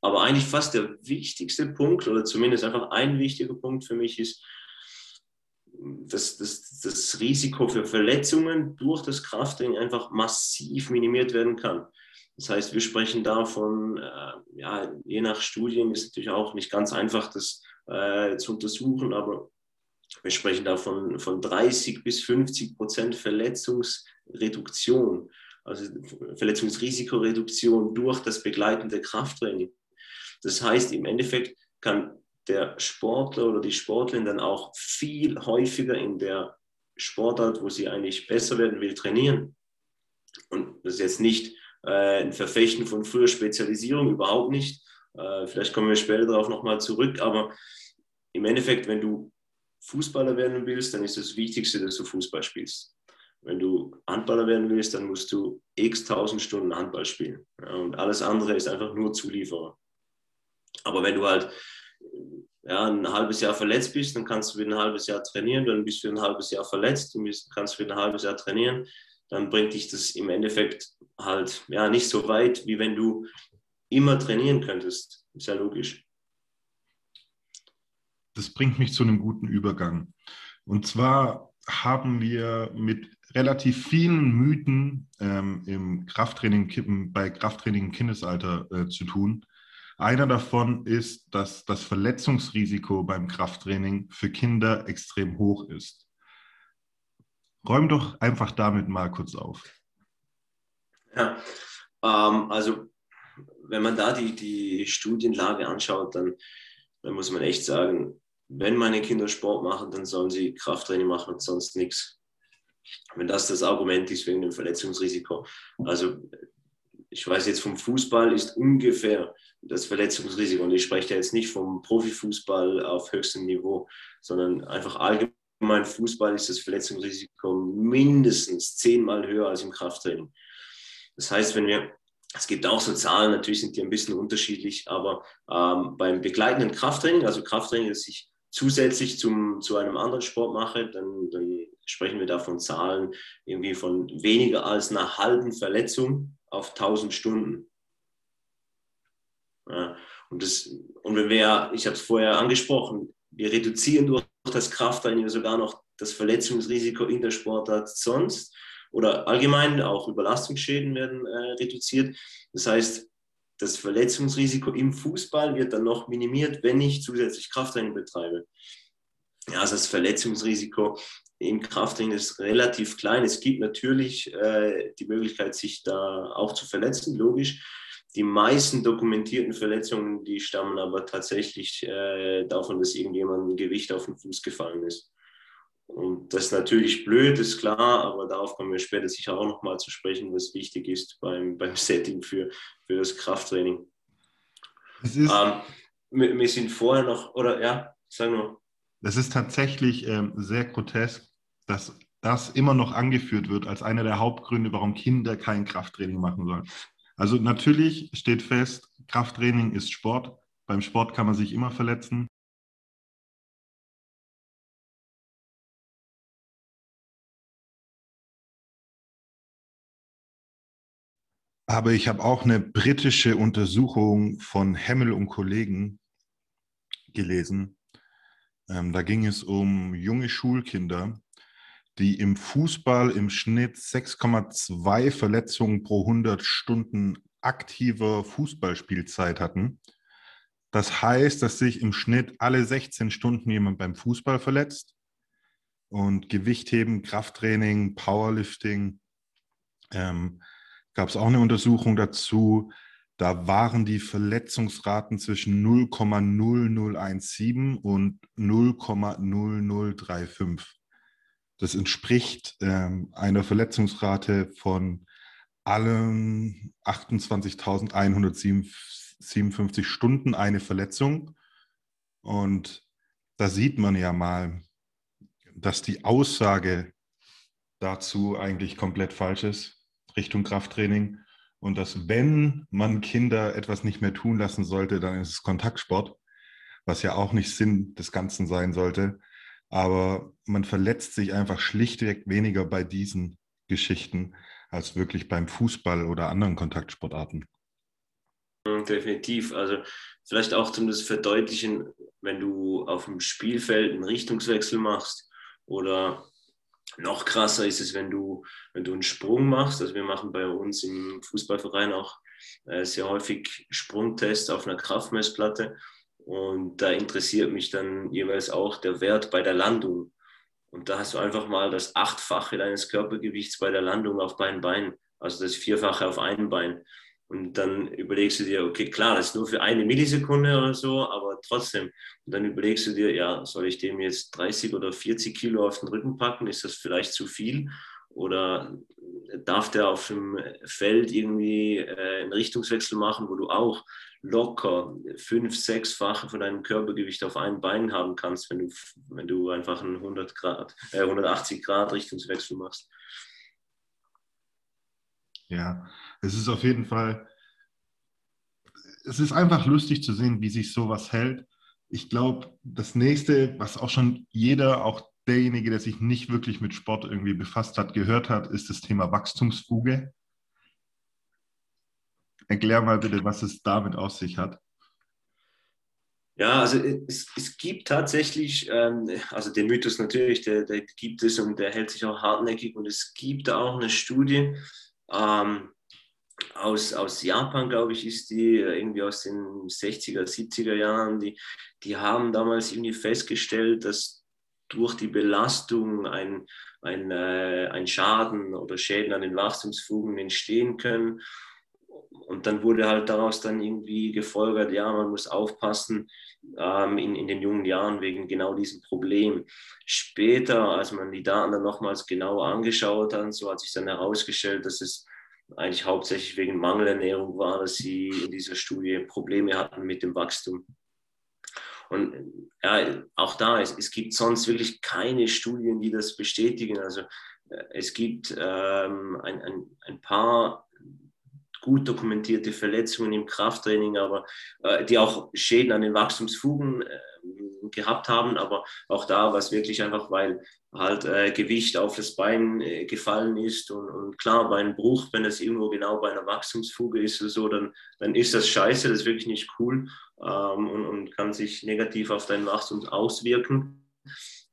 Aber eigentlich fast der wichtigste Punkt oder zumindest einfach ein wichtiger Punkt für mich ist, Das, das, das Risiko für Verletzungen durch das Krafttraining einfach massiv minimiert werden kann. Das heißt, wir sprechen davon, äh, ja, je nach Studien ist natürlich auch nicht ganz einfach, das äh, zu untersuchen, aber wir sprechen davon von dreißig bis fünfzig Prozent Verletzungsreduktion, also Verletzungsrisikoreduktion durch das begleitende Krafttraining. Das heißt, im Endeffekt kann der Sportler oder die Sportlerin dann auch viel häufiger in der Sportart, wo sie eigentlich besser werden will, trainieren. Und das ist jetzt nicht äh, ein Verfechten von früher Spezialisierung, überhaupt nicht. Äh, vielleicht kommen wir später darauf nochmal zurück, aber im Endeffekt, wenn du Fußballer werden willst, dann ist das Wichtigste, dass du Fußball spielst. Wenn du Handballer werden willst, dann musst du x tausend Stunden Handball spielen. Ja, und alles andere ist einfach nur Zulieferer. Aber wenn du halt ja, ein halbes Jahr verletzt bist, dann kannst du wieder ein halbes Jahr trainieren, dann bist du ein halbes Jahr verletzt, dann kannst du wieder ein halbes Jahr trainieren, dann bringt dich das im Endeffekt halt ja, nicht so weit, wie wenn du immer trainieren könntest. Ist ja logisch. Das bringt mich zu einem guten Übergang. Und zwar haben wir mit relativ vielen Mythen ähm, im Krafttraining, bei Krafttraining im Kindesalter äh, zu tun. Einer davon ist, dass das Verletzungsrisiko beim Krafttraining für Kinder extrem hoch ist. Räum doch einfach damit mal kurz auf. Ja, ähm, also wenn man da die, die Studienlage anschaut, dann, dann muss man echt sagen, wenn meine Kinder Sport machen, dann sollen sie Krafttraining machen und sonst nichts. Wenn das das Argument ist wegen dem Verletzungsrisiko. Also ich weiß jetzt, vom Fußball ist ungefähr das Verletzungsrisiko, und ich spreche da jetzt nicht vom Profifußball auf höchstem Niveau, sondern einfach allgemein Fußball, ist das Verletzungsrisiko mindestens zehnmal höher als im Krafttraining. Das heißt, wenn wir, es gibt auch so Zahlen, natürlich sind die ein bisschen unterschiedlich, aber ähm, beim begleitenden Krafttraining, also Krafttraining, das ich zusätzlich zum, zu einem anderen Sport mache, dann, dann sprechen wir da von Zahlen irgendwie von weniger als einer halben Verletzung auf tausend Stunden. Ja, und, das, und wenn wir, ich habe es vorher angesprochen, wir reduzieren durch das Krafttraining sogar noch das Verletzungsrisiko in der Sportart sonst oder allgemein auch Überlastungsschäden werden äh, reduziert. Das heißt, das Verletzungsrisiko im Fußball wird dann noch minimiert, wenn ich zusätzlich Krafttraining betreibe. Ja, also das Verletzungsrisiko im Krafttraining ist relativ klein. Es gibt natürlich äh, die Möglichkeit, sich da auch zu verletzen, logisch. Die meisten dokumentierten Verletzungen, die stammen aber tatsächlich äh, davon, dass irgendjemand ein Gewicht auf den Fuß gefallen ist. Und das ist natürlich blöd, ist klar, aber darauf kommen wir später sicher auch nochmal zu sprechen, was wichtig ist beim, beim Setting für, für das Krafttraining. Das ist ähm, wir, wir sind vorher noch, oder ja, sag nur. Das ist tatsächlich ähm, sehr grotesk, dass das immer noch angeführt wird als einer der Hauptgründe, warum Kinder kein Krafttraining machen sollen. Also natürlich steht fest, Krafttraining ist Sport. Beim Sport kann man sich immer verletzen. Aber ich habe auch eine britische Untersuchung von Hemmel und Kollegen gelesen. Ähm, da ging es um junge Schulkinder, die im Fußball im Schnitt sechs Komma zwei Verletzungen pro hundert Stunden aktiver Fußballspielzeit hatten. Das heißt, dass sich im Schnitt alle sechzehn Stunden jemand beim Fußball verletzt. Und Gewichtheben, Krafttraining, Powerlifting, ähm, gab es auch eine Untersuchung dazu. Da waren die Verletzungsraten zwischen null Komma null null eins sieben und null Komma null null drei fünf. Das entspricht ähm, einer Verletzungsrate von allen achtundzwanzigtausendeinhundertsiebenundfünfzig Stunden eine Verletzung. Und da sieht man ja mal, dass die Aussage dazu eigentlich komplett falsch ist, Richtung Krafttraining. Und dass, wenn man Kinder etwas nicht mehr tun lassen sollte, dann ist es Kontaktsport, was ja auch nicht Sinn des Ganzen sein sollte. Aber man verletzt sich einfach schlichtweg weniger bei diesen Geschichten als wirklich beim Fußball oder anderen Kontaktsportarten. Definitiv. Also vielleicht auch zum das Verdeutlichen, wenn du auf dem Spielfeld einen Richtungswechsel machst oder noch krasser ist es, wenn du, wenn du einen Sprung machst. Also wir machen bei uns im Fußballverein auch sehr häufig Sprungtests auf einer Kraftmessplatte. Und da interessiert mich dann jeweils auch der Wert bei der Landung. Und da hast du einfach mal das Achtfache deines Körpergewichts bei der Landung auf beiden Beinen, also das Vierfache auf einem Bein. Und dann überlegst du dir, okay, klar, das ist nur für eine Millisekunde oder so, aber trotzdem. Und dann überlegst du dir, ja, soll ich dem jetzt dreißig oder vierzig Kilo auf den Rücken packen? Ist das vielleicht zu viel? Oder darf der auf dem Feld irgendwie äh, einen Richtungswechsel machen, wo du auch locker fünf-, sechsfache von deinem Körpergewicht auf einem Bein haben kannst, wenn du, wenn du einfach einen hundert Grad, äh, hundertachtzig Grad Richtungswechsel machst? Ja, es ist auf jeden Fall, es ist einfach lustig zu sehen, wie sich sowas hält. Ich glaube, das Nächste, was auch schon jeder, auch derjenige, der sich nicht wirklich mit Sport irgendwie befasst hat, gehört hat, ist das Thema Wachstumsfuge. Erklär mal bitte, was es damit auf sich hat. Ja, also es, es gibt tatsächlich, ähm, also den Mythos natürlich, der, der gibt es und der hält sich auch hartnäckig. Und es gibt da auch eine Studie, Ähm, aus, aus Japan, glaube ich, ist die, irgendwie aus den sechziger, siebziger Jahren, die, die haben damals irgendwie festgestellt, dass durch die Belastung ein, ein, äh, ein Schaden oder Schäden an den Wachstumsfugen entstehen können. Und dann wurde halt daraus dann irgendwie gefolgert, ja, man muss aufpassen ähm, in, in den jungen Jahren wegen genau diesem Problem. Später, als man die Daten dann nochmals genauer angeschaut hat, so hat sich dann herausgestellt, dass es eigentlich hauptsächlich wegen Mangelernährung war, dass sie in dieser Studie Probleme hatten mit dem Wachstum. Und ja, auch da, es, es gibt sonst wirklich keine Studien, die das bestätigen. Also es gibt ähm, ein, ein, ein paar gut dokumentierte Verletzungen im Krafttraining, aber äh, die auch Schäden an den Wachstumsfugen äh, gehabt haben, aber auch da war es wirklich einfach, weil halt äh, Gewicht auf das Bein äh, gefallen ist und, und klar, bei einem Bruch, wenn das irgendwo genau bei einer Wachstumsfuge ist oder so, dann, dann ist das scheiße, das ist wirklich nicht cool ähm, und, und kann sich negativ auf dein Wachstum auswirken.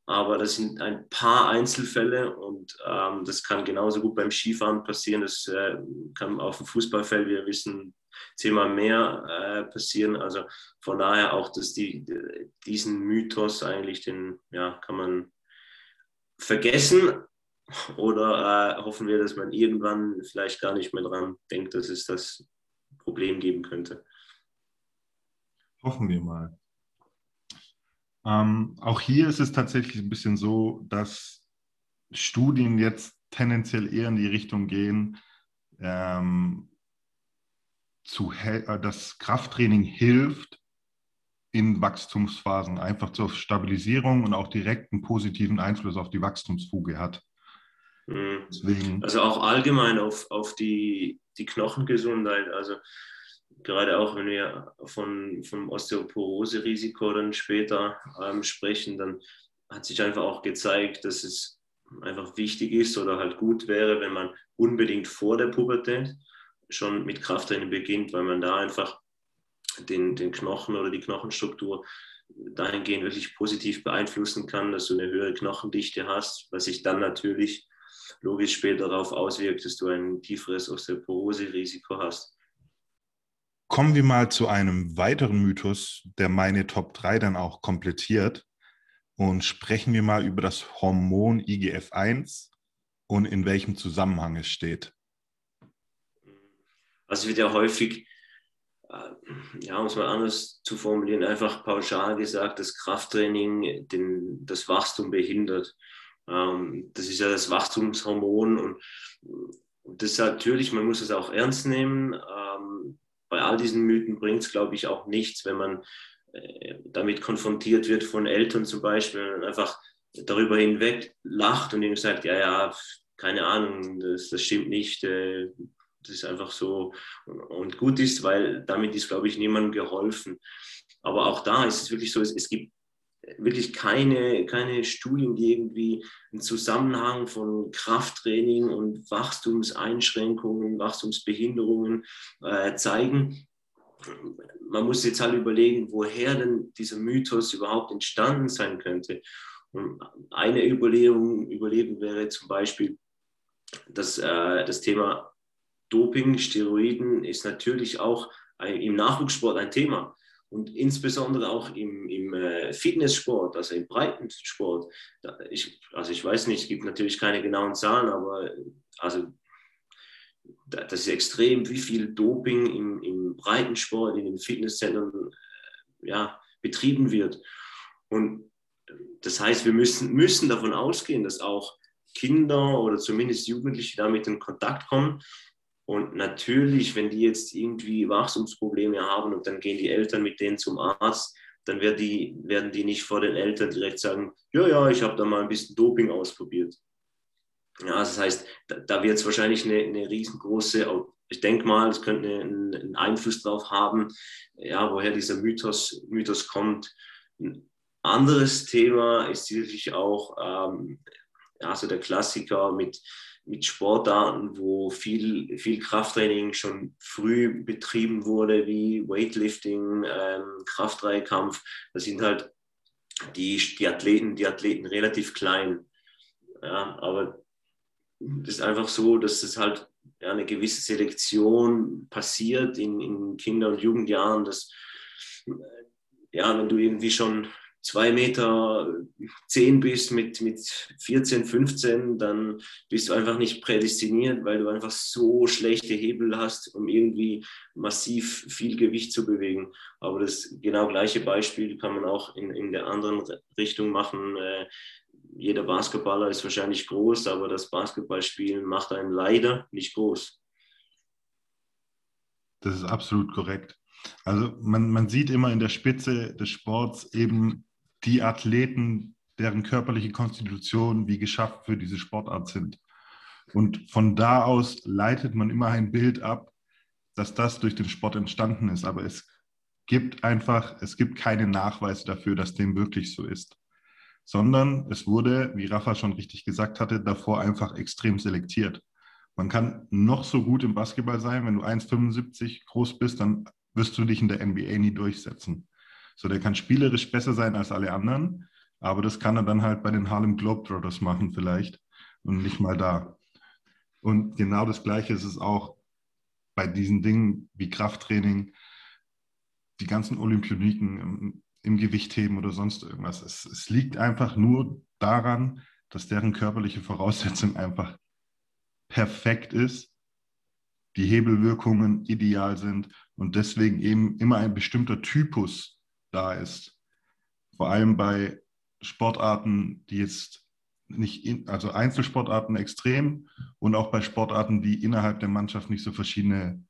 Aber das sind ein paar Einzelfälle und ähm, das kann genauso gut beim Skifahren passieren. Das äh, kann auf dem Fußballfeld, wir wissen, zehnmal mehr äh, passieren. Also von daher auch, dass die, diesen Mythos eigentlich, den ja, kann man vergessen oder äh, hoffen wir, dass man irgendwann vielleicht gar nicht mehr dran denkt, dass es das Problem geben könnte. Hoffen wir mal. Ähm, auch hier ist es tatsächlich ein bisschen so, dass Studien jetzt tendenziell eher in die Richtung gehen, ähm, zu hel- äh, dass Krafttraining hilft in Wachstumsphasen, einfach zur Stabilisierung und auch direkten positiven Einfluss auf die Wachstumsfuge hat. Mhm. Deswegen, also auch allgemein auf, auf die, die Knochengesundheit, also gerade auch, wenn wir von, von Osteoporose-Risiko dann später ähm, sprechen, dann hat sich einfach auch gezeigt, dass es einfach wichtig ist oder halt gut wäre, wenn man unbedingt vor der Pubertät schon mit Krafttraining beginnt, weil man da einfach den, den Knochen oder die Knochenstruktur dahingehend wirklich positiv beeinflussen kann, dass du eine höhere Knochendichte hast, was sich dann natürlich logisch später darauf auswirkt, dass du ein tieferes Osteoporose-Risiko hast. Kommen wir mal zu einem weiteren Mythos, der meine Top drei dann auch komplettiert, und sprechen wir mal über das Hormon I G F eins und in welchem Zusammenhang es steht. Also wird ja häufig, ja, um es mal anders zu formulieren, einfach pauschal gesagt, dass Krafttraining den, das Wachstum behindert. Das ist ja das Wachstumshormon, und das natürlich, man muss es auch ernst nehmen. Bei all diesen Mythen bringt es, glaube ich, auch nichts, wenn man damit konfrontiert wird von Eltern zum Beispiel und einfach darüber hinweg lacht und ihnen sagt, ja, ja, keine Ahnung, das, das stimmt nicht, das ist einfach so und gut ist, weil damit ist, glaube ich, niemandem geholfen. Aber auch da ist es wirklich so, es, es gibt wirklich keine, keine Studien, die irgendwie einen Zusammenhang von Krafttraining und Wachstumseinschränkungen, Wachstumsbehinderungen äh, zeigen. Man muss jetzt halt überlegen, woher denn dieser Mythos überhaupt entstanden sein könnte. Und eine Überlegung, Überlegung wäre zum Beispiel, dass äh, das Thema Doping, Steroiden ist natürlich auch ein, im Nachwuchssport ein Thema. Und insbesondere auch im, im Fitnesssport, also im Breitensport. Ich, also ich weiß nicht, es gibt natürlich keine genauen Zahlen, aber also das ist extrem, wie viel Doping im, im Breitensport, in den Fitnesszentren ja, betrieben wird. Und das heißt, wir müssen, müssen davon ausgehen, dass auch Kinder oder zumindest Jugendliche damit in Kontakt kommen. Und natürlich, wenn die jetzt irgendwie Wachstumsprobleme haben und dann gehen die Eltern mit denen zum Arzt, dann werden die, werden die nicht vor den Eltern direkt sagen, ja, ja, ich habe da mal ein bisschen Doping ausprobiert. Ja, das heißt, da, da wird es wahrscheinlich eine, eine riesengroße, ich denke mal, es könnte einen, einen Einfluss drauf haben, ja, woher dieser Mythos, Mythos kommt. Ein anderes Thema ist sicherlich auch ähm, also der Klassiker mit mit Sportarten, wo viel, viel Krafttraining schon früh betrieben wurde, wie Weightlifting, ähm, Kraftdreikampf. Da sind halt die, die, Athleten, die Athleten relativ klein. Ja, aber es ist einfach so, dass es halt ja, eine gewisse Selektion passiert in, in Kinder- und Jugendjahren, dass ja, wenn du irgendwie schon zwei Meter zehn bist mit, mit vierzehn, fünfzehn, dann bist du einfach nicht prädestiniert, weil du einfach so schlechte Hebel hast, um irgendwie massiv viel Gewicht zu bewegen. Aber das genau gleiche Beispiel kann man auch in, in der anderen Richtung machen. Äh, jeder Basketballer ist wahrscheinlich groß, aber das Basketballspielen macht einen leider nicht groß. Das ist absolut korrekt. Also man, man sieht immer in der Spitze des Sports eben die Athleten, deren körperliche Konstitution wie geschafft für diese Sportart sind. Und von da aus leitet man immer ein Bild ab, dass das durch den Sport entstanden ist. Aber es gibt einfach, es gibt keine Nachweise dafür, dass dem wirklich so ist. Sondern es wurde, wie Rafa schon richtig gesagt hatte, davor einfach extrem selektiert. Man kann noch so gut im Basketball sein, wenn du eins Komma fünfundsiebzig groß bist, dann wirst du dich in der N B A nie durchsetzen. So, der kann spielerisch besser sein als alle anderen, aber das kann er dann halt bei den Harlem Globetrotters machen vielleicht und nicht mal da. Und genau das Gleiche ist es auch bei diesen Dingen wie Krafttraining, die ganzen Olympioniken im, im Gewichtheben oder sonst irgendwas. Es, es liegt einfach nur daran, dass deren körperliche Voraussetzung einfach perfekt ist, die Hebelwirkungen ideal sind und deswegen eben immer ein bestimmter Typus da ist. Vor allem bei Sportarten, die jetzt nicht, in, also Einzelsportarten extrem und auch bei Sportarten, die innerhalb der Mannschaft nicht so verschiedene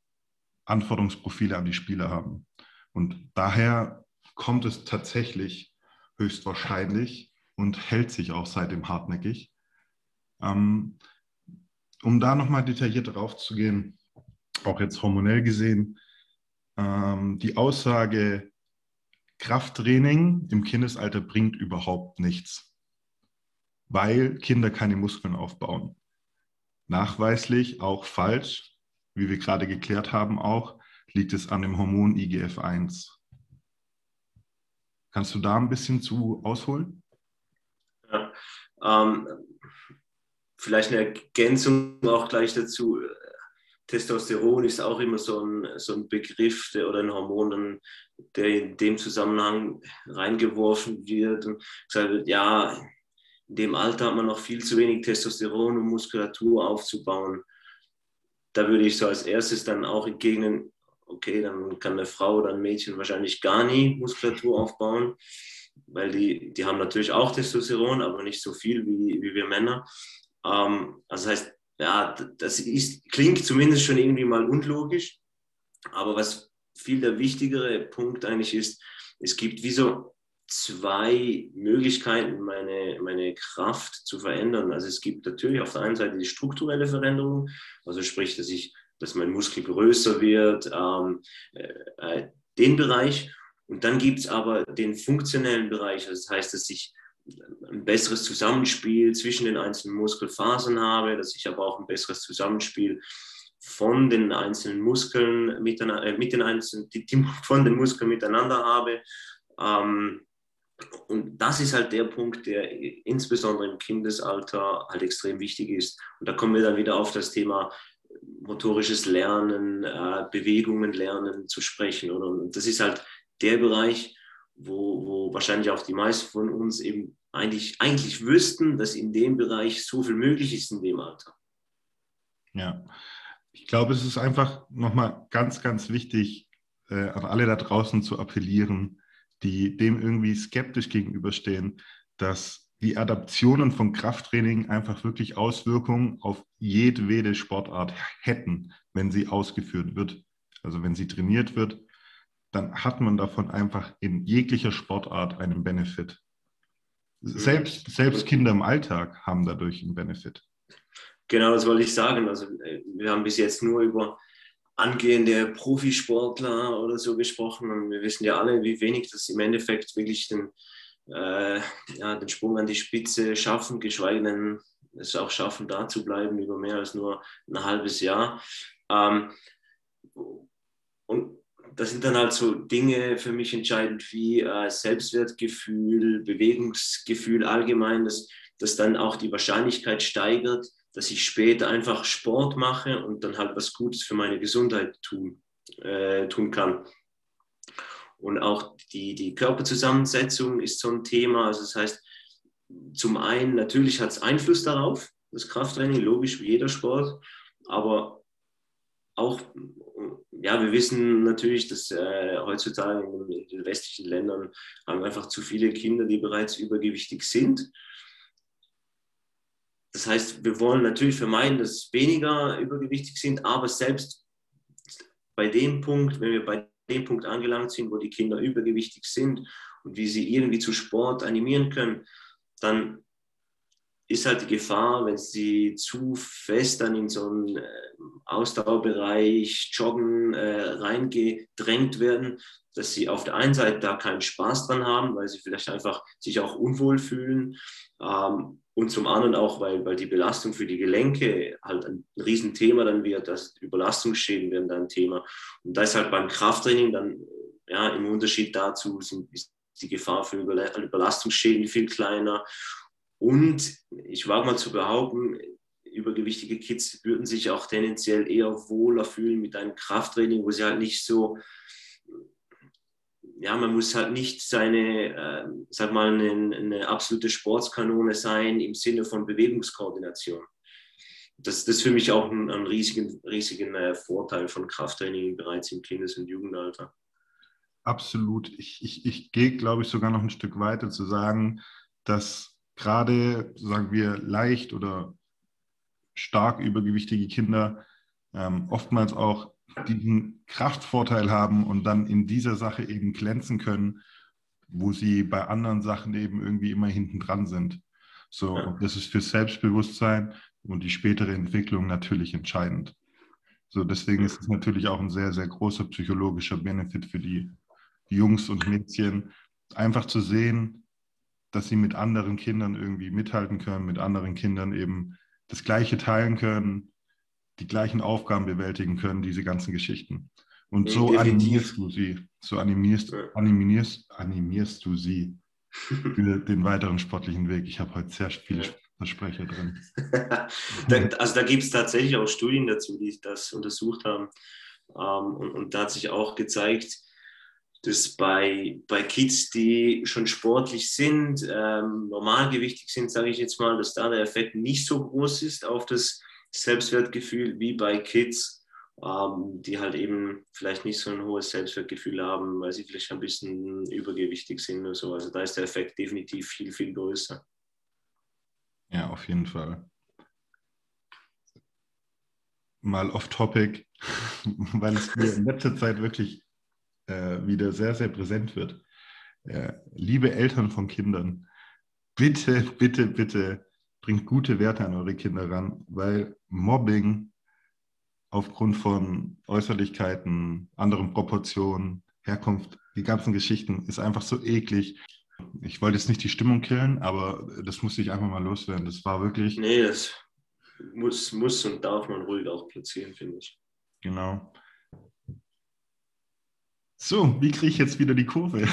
Anforderungsprofile an die Spieler haben. Und daher kommt es tatsächlich höchstwahrscheinlich und hält sich auch seitdem hartnäckig. Ähm, um da nochmal detailliert drauf zu gehen, auch jetzt hormonell gesehen, ähm, die Aussage, Krafttraining im Kindesalter bringt überhaupt nichts, weil Kinder keine Muskeln aufbauen. Nachweislich auch falsch, wie wir gerade geklärt haben auch, liegt es an dem Hormon I G F eins. Kannst du da ein bisschen zu ausholen? Ja, ähm, vielleicht eine Ergänzung auch gleich dazu. Testosteron ist auch immer so ein, so ein Begriff der, oder ein Hormon, der in dem Zusammenhang reingeworfen wird und gesagt wird, ja, in dem Alter hat man noch viel zu wenig Testosteron, um Muskulatur aufzubauen. Da würde ich so als erstes dann auch entgegnen, okay, dann kann eine Frau oder ein Mädchen wahrscheinlich gar nie Muskulatur aufbauen, weil die, die haben natürlich auch Testosteron, aber nicht so viel wie, wie wir Männer. Ähm, also das heißt, ja, das ist, klingt zumindest schon irgendwie mal unlogisch, aber was viel der wichtigere Punkt eigentlich ist, es gibt wie so zwei Möglichkeiten, meine, meine Kraft zu verändern. Also es gibt natürlich auf der einen Seite die strukturelle Veränderung, also sprich, dass ich, dass mein Muskel größer wird, ähm, äh, den Bereich. Und dann gibt es aber den funktionellen Bereich, also das heißt, dass ich ein besseres Zusammenspiel zwischen den einzelnen Muskelfasern habe, dass ich aber auch ein besseres Zusammenspiel von den einzelnen Muskeln miteinander, äh, mit den einzelnen, die, die von den Muskeln miteinander habe. Ähm, und das ist halt der Punkt, der insbesondere im Kindesalter halt extrem wichtig ist. Und da kommen wir dann wieder auf das Thema motorisches Lernen, äh, Bewegungen lernen zu sprechen. Oder? Und das ist halt der Bereich, Wo, wo wahrscheinlich auch die meisten von uns eben eigentlich, eigentlich wüssten, dass in dem Bereich so viel möglich ist in dem Alter. Ja, ich glaube, es ist einfach nochmal ganz, ganz wichtig, äh, an alle da draußen zu appellieren, die dem irgendwie skeptisch gegenüberstehen, dass die Adaptionen von Krafttraining einfach wirklich Auswirkungen auf jedwede Sportart hätten, wenn sie ausgeführt wird, also wenn sie trainiert wird. Dann hat man davon einfach in jeglicher Sportart einen Benefit. Selbst, selbst Kinder im Alltag haben dadurch einen Benefit. Genau, das wollte ich sagen. Also wir haben bis jetzt nur über angehende Profisportler oder so gesprochen und wir wissen ja alle, wie wenig das im Endeffekt wirklich den, äh, ja, den Sprung an die Spitze schaffen, geschweige denn es auch schaffen, da zu bleiben über mehr als nur ein halbes Jahr. Ähm, und das sind dann halt so Dinge für mich entscheidend wie äh, Selbstwertgefühl, Bewegungsgefühl allgemein, dass, dass dann auch die Wahrscheinlichkeit steigert, dass ich später einfach Sport mache und dann halt was Gutes für meine Gesundheit tun, äh, tun kann. Und auch die, die Körperzusammensetzung ist so ein Thema. Also das heißt, zum einen natürlich hat es Einfluss darauf, das Krafttraining, logisch wie jeder Sport, aber auch, ja, wir wissen natürlich, dass äh, heutzutage in, in den westlichen Ländern haben einfach zu viele Kinder, die bereits übergewichtig sind. Das heißt, wir wollen natürlich vermeiden, dass weniger übergewichtig sind, aber selbst bei dem Punkt, wenn wir bei dem Punkt angelangt sind, wo die Kinder übergewichtig sind und wie sie irgendwie zu Sport animieren können, dann ist halt die Gefahr, wenn sie zu fest dann in so einen Ausdauerbereich, Joggen äh, reingedrängt werden, dass sie auf der einen Seite da keinen Spaß dran haben, weil sie vielleicht einfach sich auch unwohl fühlen ähm, und zum anderen auch, weil, weil die Belastung für die Gelenke halt ein Riesenthema dann wird, dass Überlastungsschäden werden dann ein Thema. Und da ist halt beim Krafttraining dann, ja, im Unterschied dazu sind, ist die Gefahr für Überlastungsschäden viel kleiner. Und ich wage mal zu behaupten, übergewichtige Kids würden sich auch tendenziell eher wohler fühlen mit einem Krafttraining, wo sie halt nicht so, ja, man muss halt nicht seine, äh, sag mal, eine, eine absolute Sportskanone sein im Sinne von Bewegungskoordination. Das, das ist für mich auch ein, ein riesigen, riesigen äh, Vorteil von Krafttraining bereits im Kindes- und Jugendalter. Absolut. Ich, ich, ich gehe, glaube ich, sogar noch ein Stück weiter zu sagen, dass gerade, sagen wir, leicht oder stark übergewichtige Kinder ähm, oftmals auch diesen Kraftvorteil haben und dann in dieser Sache eben glänzen können, wo sie bei anderen Sachen eben irgendwie immer hinten dran sind. So, und das ist für Selbstbewusstsein und die spätere Entwicklung natürlich entscheidend. So, deswegen ist es natürlich auch ein sehr, sehr großer psychologischer Benefit für die Jungs und Mädchen, einfach zu sehen, dass sie mit anderen Kindern irgendwie mithalten können, mit anderen Kindern eben das Gleiche teilen können, die gleichen Aufgaben bewältigen können, diese ganzen Geschichten. Und so Definitiv. animierst du sie. So animierst, animierst, animierst du sie für den weiteren sportlichen Weg. Ich habe heute sehr viele Versprecher drin. Also da gibt es tatsächlich auch Studien dazu, die das untersucht haben. Und, und da hat sich auch gezeigt, dass bei, bei Kids, die schon sportlich sind, normalgewichtig sind, sage ich jetzt mal, dass da der Effekt nicht so groß ist auf das Selbstwertgefühl wie bei Kids, die halt eben vielleicht nicht so ein hohes Selbstwertgefühl haben, weil sie vielleicht ein bisschen übergewichtig sind oder so. Also da ist der Effekt definitiv viel, viel größer. Ja, auf jeden Fall. Mal off-topic, weil es mir in letzter Zeit wirklich äh, wieder sehr, sehr präsent wird. Äh, liebe Eltern von Kindern, bitte, bitte, bitte bringt gute Werte an eure Kinder ran, weil Mobbing aufgrund von Äußerlichkeiten, anderen Proportionen, Herkunft, die ganzen Geschichten, ist einfach so eklig. Ich wollte jetzt nicht die Stimmung killen, aber das musste ich einfach mal loswerden. Das war wirklich... Nee, das muss, muss und darf man ruhig auch platzieren, finde ich. Genau. So, wie kriege ich jetzt wieder die Kurve?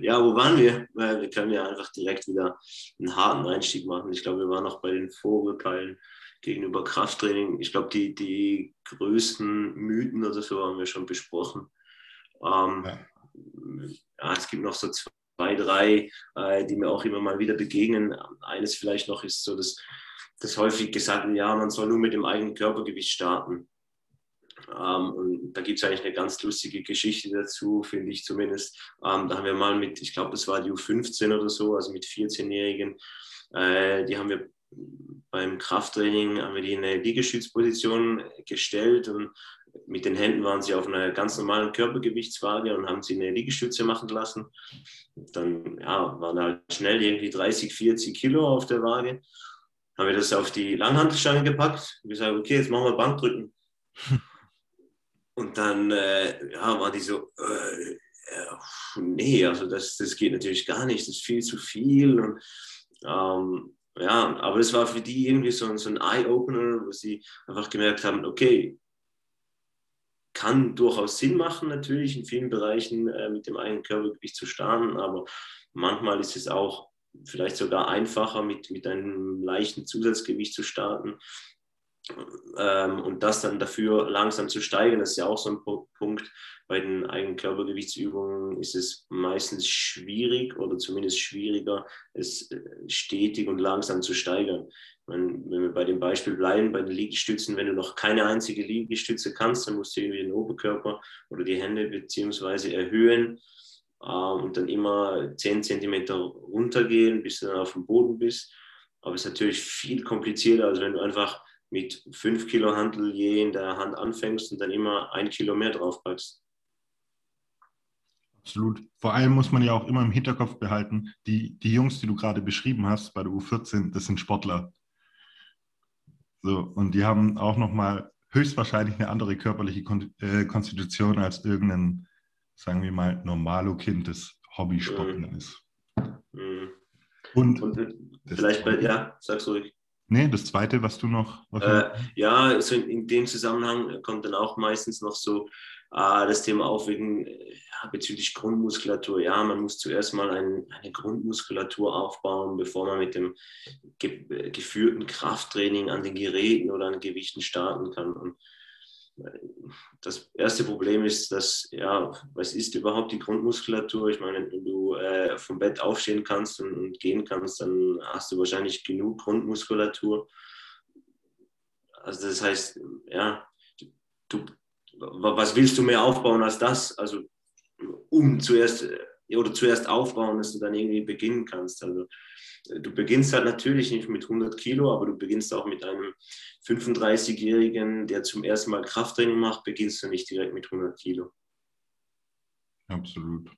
Ja, wo waren wir? Wir können ja einfach direkt wieder einen harten Einstieg machen. Ich glaube, wir waren noch bei den Vorurteilen gegenüber Krafttraining. Ich glaube, die, die größten Mythen oder so haben wir schon besprochen. Ähm, ja. Ja, es gibt noch so zwei, drei, äh, die mir auch immer mal wieder begegnen. Eines vielleicht noch ist so, dass das häufig gesagt wird, ja, man soll nur mit dem eigenen Körpergewicht starten. Ähm, und da gibt es eigentlich eine ganz lustige Geschichte dazu, finde ich zumindest. Ähm, da haben wir mal mit, ich glaube, das war die U fünfzehn oder so, also mit vierzehn-Jährigen, äh, die haben wir beim Krafttraining haben wir die in eine Liegestützposition gestellt und mit den Händen waren sie auf einer ganz normalen Körpergewichtswaage und haben sie eine Liegestütze machen lassen. Dann ja, waren halt schnell irgendwie dreißig, vierzig Kilo auf der Waage. Haben wir das auf die Langhantelstange gepackt und gesagt, okay, jetzt machen wir Bankdrücken. Und dann äh, ja, waren die so, äh, äh, nee, also das, das geht natürlich gar nicht, das ist viel zu viel. Und ähm, ja, aber es war für die irgendwie so, so ein Eye-Opener, wo sie einfach gemerkt haben, okay, kann durchaus Sinn machen natürlich in vielen Bereichen äh, mit dem eigenen Körpergewicht zu starten, aber manchmal ist es auch vielleicht sogar einfacher, mit, mit einem leichten Zusatzgewicht zu starten ähm, und das dann dafür langsam zu steigern. Das ist ja auch so ein Punkt. Bei den eigenen Körpergewichtsübungen ist es meistens schwierig oder zumindest schwieriger, es stetig und langsam zu steigern. Wenn wir bei dem Beispiel bleiben, bei den Liegestützen, wenn du noch keine einzige Liegestütze kannst, dann musst du irgendwie den Oberkörper oder die Hände beziehungsweise erhöhen äh, und dann immer zehn Zentimeter runtergehen, bis du dann auf dem Boden bist. Aber es ist natürlich viel komplizierter, als wenn du einfach mit fünf Kilo Hantel je in der Hand anfängst und dann immer ein Kilo mehr draufpackst. Absolut. Vor allem muss man ja auch immer im Hinterkopf behalten, die, die Jungs, die du gerade beschrieben hast bei der U vierzehn, das sind Sportler. So, und die haben auch nochmal höchstwahrscheinlich eine andere körperliche Kon- äh, Konstitution als irgendein, sagen wir mal, Normalo-Kind, das Hobbysportler mm. ist. Mm. Und, und vielleicht bei, ja, sag's ruhig. Nee, das Zweite, was du noch... Was äh, ja, also in, in dem Zusammenhang kommt dann auch meistens noch so äh, das Thema auf wegen, ja, bezüglich Grundmuskulatur. Ja, man muss zuerst mal ein, eine Grundmuskulatur aufbauen, bevor man mit dem ge- geführten Krafttraining an den Geräten oder an Gewichten starten kann. Und das erste Problem ist, dass, ja, was ist überhaupt die Grundmuskulatur? Ich meine, wenn du äh, vom Bett aufstehen kannst und, und gehen kannst, dann hast du wahrscheinlich genug Grundmuskulatur. Also das heißt, ja, du, was willst du mehr aufbauen als das? Also um zuerst, oder zuerst aufbauen, dass du dann irgendwie beginnen kannst. Also du beginnst halt natürlich nicht mit hundert Kilo, aber du beginnst auch mit einem fünfunddreißigjährigen, der zum ersten Mal Krafttraining macht, beginnst du nicht direkt mit hundert Kilo. Absolut.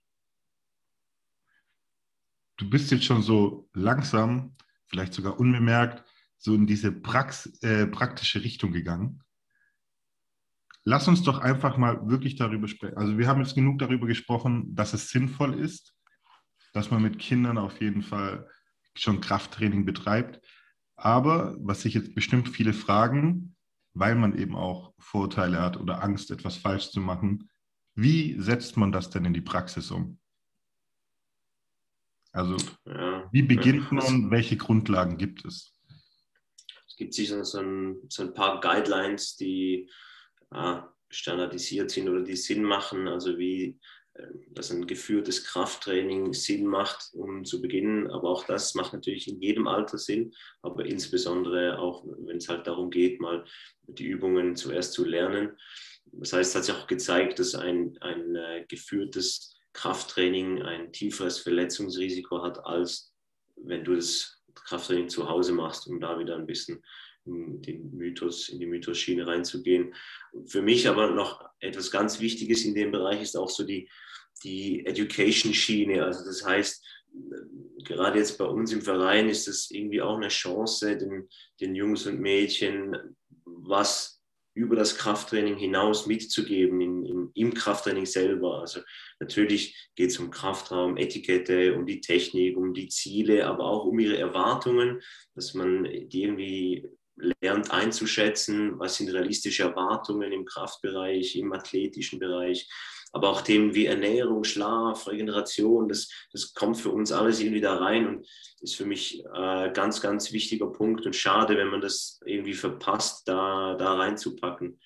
Du bist jetzt schon so langsam, vielleicht sogar unbemerkt, so in diese Prax- äh, praktische Richtung gegangen. Lass uns doch einfach mal wirklich darüber sprechen. Also wir haben jetzt genug darüber gesprochen, dass es sinnvoll ist, dass man mit Kindern auf jeden Fall schon Krafttraining betreibt. Aber was sich jetzt bestimmt viele fragen, weil man eben auch Vorurteile hat oder Angst, etwas falsch zu machen. Wie setzt man das denn in die Praxis um? Also ja, wie beginnt man, welche Grundlagen gibt es? Es gibt sicher so ein, so ein paar Guidelines, die äh, standardisiert sind oder die Sinn machen, also wie äh, dass ein geführtes Krafttraining Sinn macht, um zu beginnen. Aber auch das macht natürlich in jedem Alter Sinn, aber insbesondere auch, wenn es halt darum geht, mal die Übungen zuerst zu lernen. Das heißt, es hat sich auch gezeigt, dass ein, ein äh, geführtes Krafttraining ein tieferes Verletzungsrisiko hat, als wenn du das Krafttraining zu Hause machst, um da wieder ein bisschen in, den Mythos, in die Mythos-Schiene reinzugehen. Für mich aber noch etwas ganz Wichtiges in dem Bereich ist auch so die, die Education-Schiene. Also das heißt, gerade jetzt bei uns im Verein ist das irgendwie auch eine Chance, den, den Jungs und Mädchen was über das Krafttraining hinaus mitzugeben, in, in, im Krafttraining selber. Also natürlich geht es um Kraftraum, Etikette, um die Technik, um die Ziele, aber auch um ihre Erwartungen, dass man die irgendwie lernt einzuschätzen, was sind realistische Erwartungen im Kraftbereich, im athletischen Bereich, aber auch Themen wie Ernährung, Schlaf, Regeneration, das, das kommt für uns alles irgendwie da rein und ist für mich ein äh, ganz, ganz wichtiger Punkt und schade, wenn man das irgendwie verpasst, da, da reinzupacken.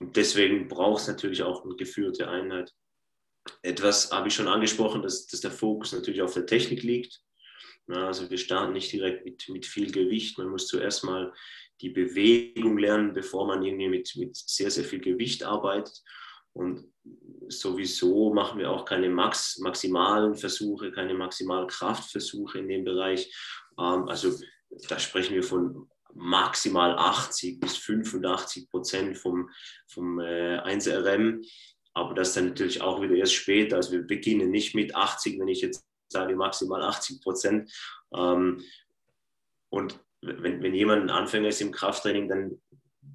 Und deswegen braucht es natürlich auch eine geführte Einheit. Etwas habe ich schon angesprochen, dass, dass der Fokus natürlich auf der Technik liegt. Na, also wir starten nicht direkt mit, mit viel Gewicht. Man muss zuerst mal die Bewegung lernen, bevor man irgendwie mit, mit sehr, sehr viel Gewicht arbeitet. Und sowieso machen wir auch keine Max, maximalen Versuche, keine Maximalkraftversuche in dem Bereich. Ähm, also da sprechen wir von maximal achtzig bis fünfundachtzig Prozent vom, vom äh, eins R M. Aber das dann natürlich auch wieder erst später. Also wir beginnen nicht mit achtzig, wenn ich jetzt sage maximal achtzig Prozent. Ähm, und wenn, wenn jemand ein Anfänger ist im Krafttraining, dann,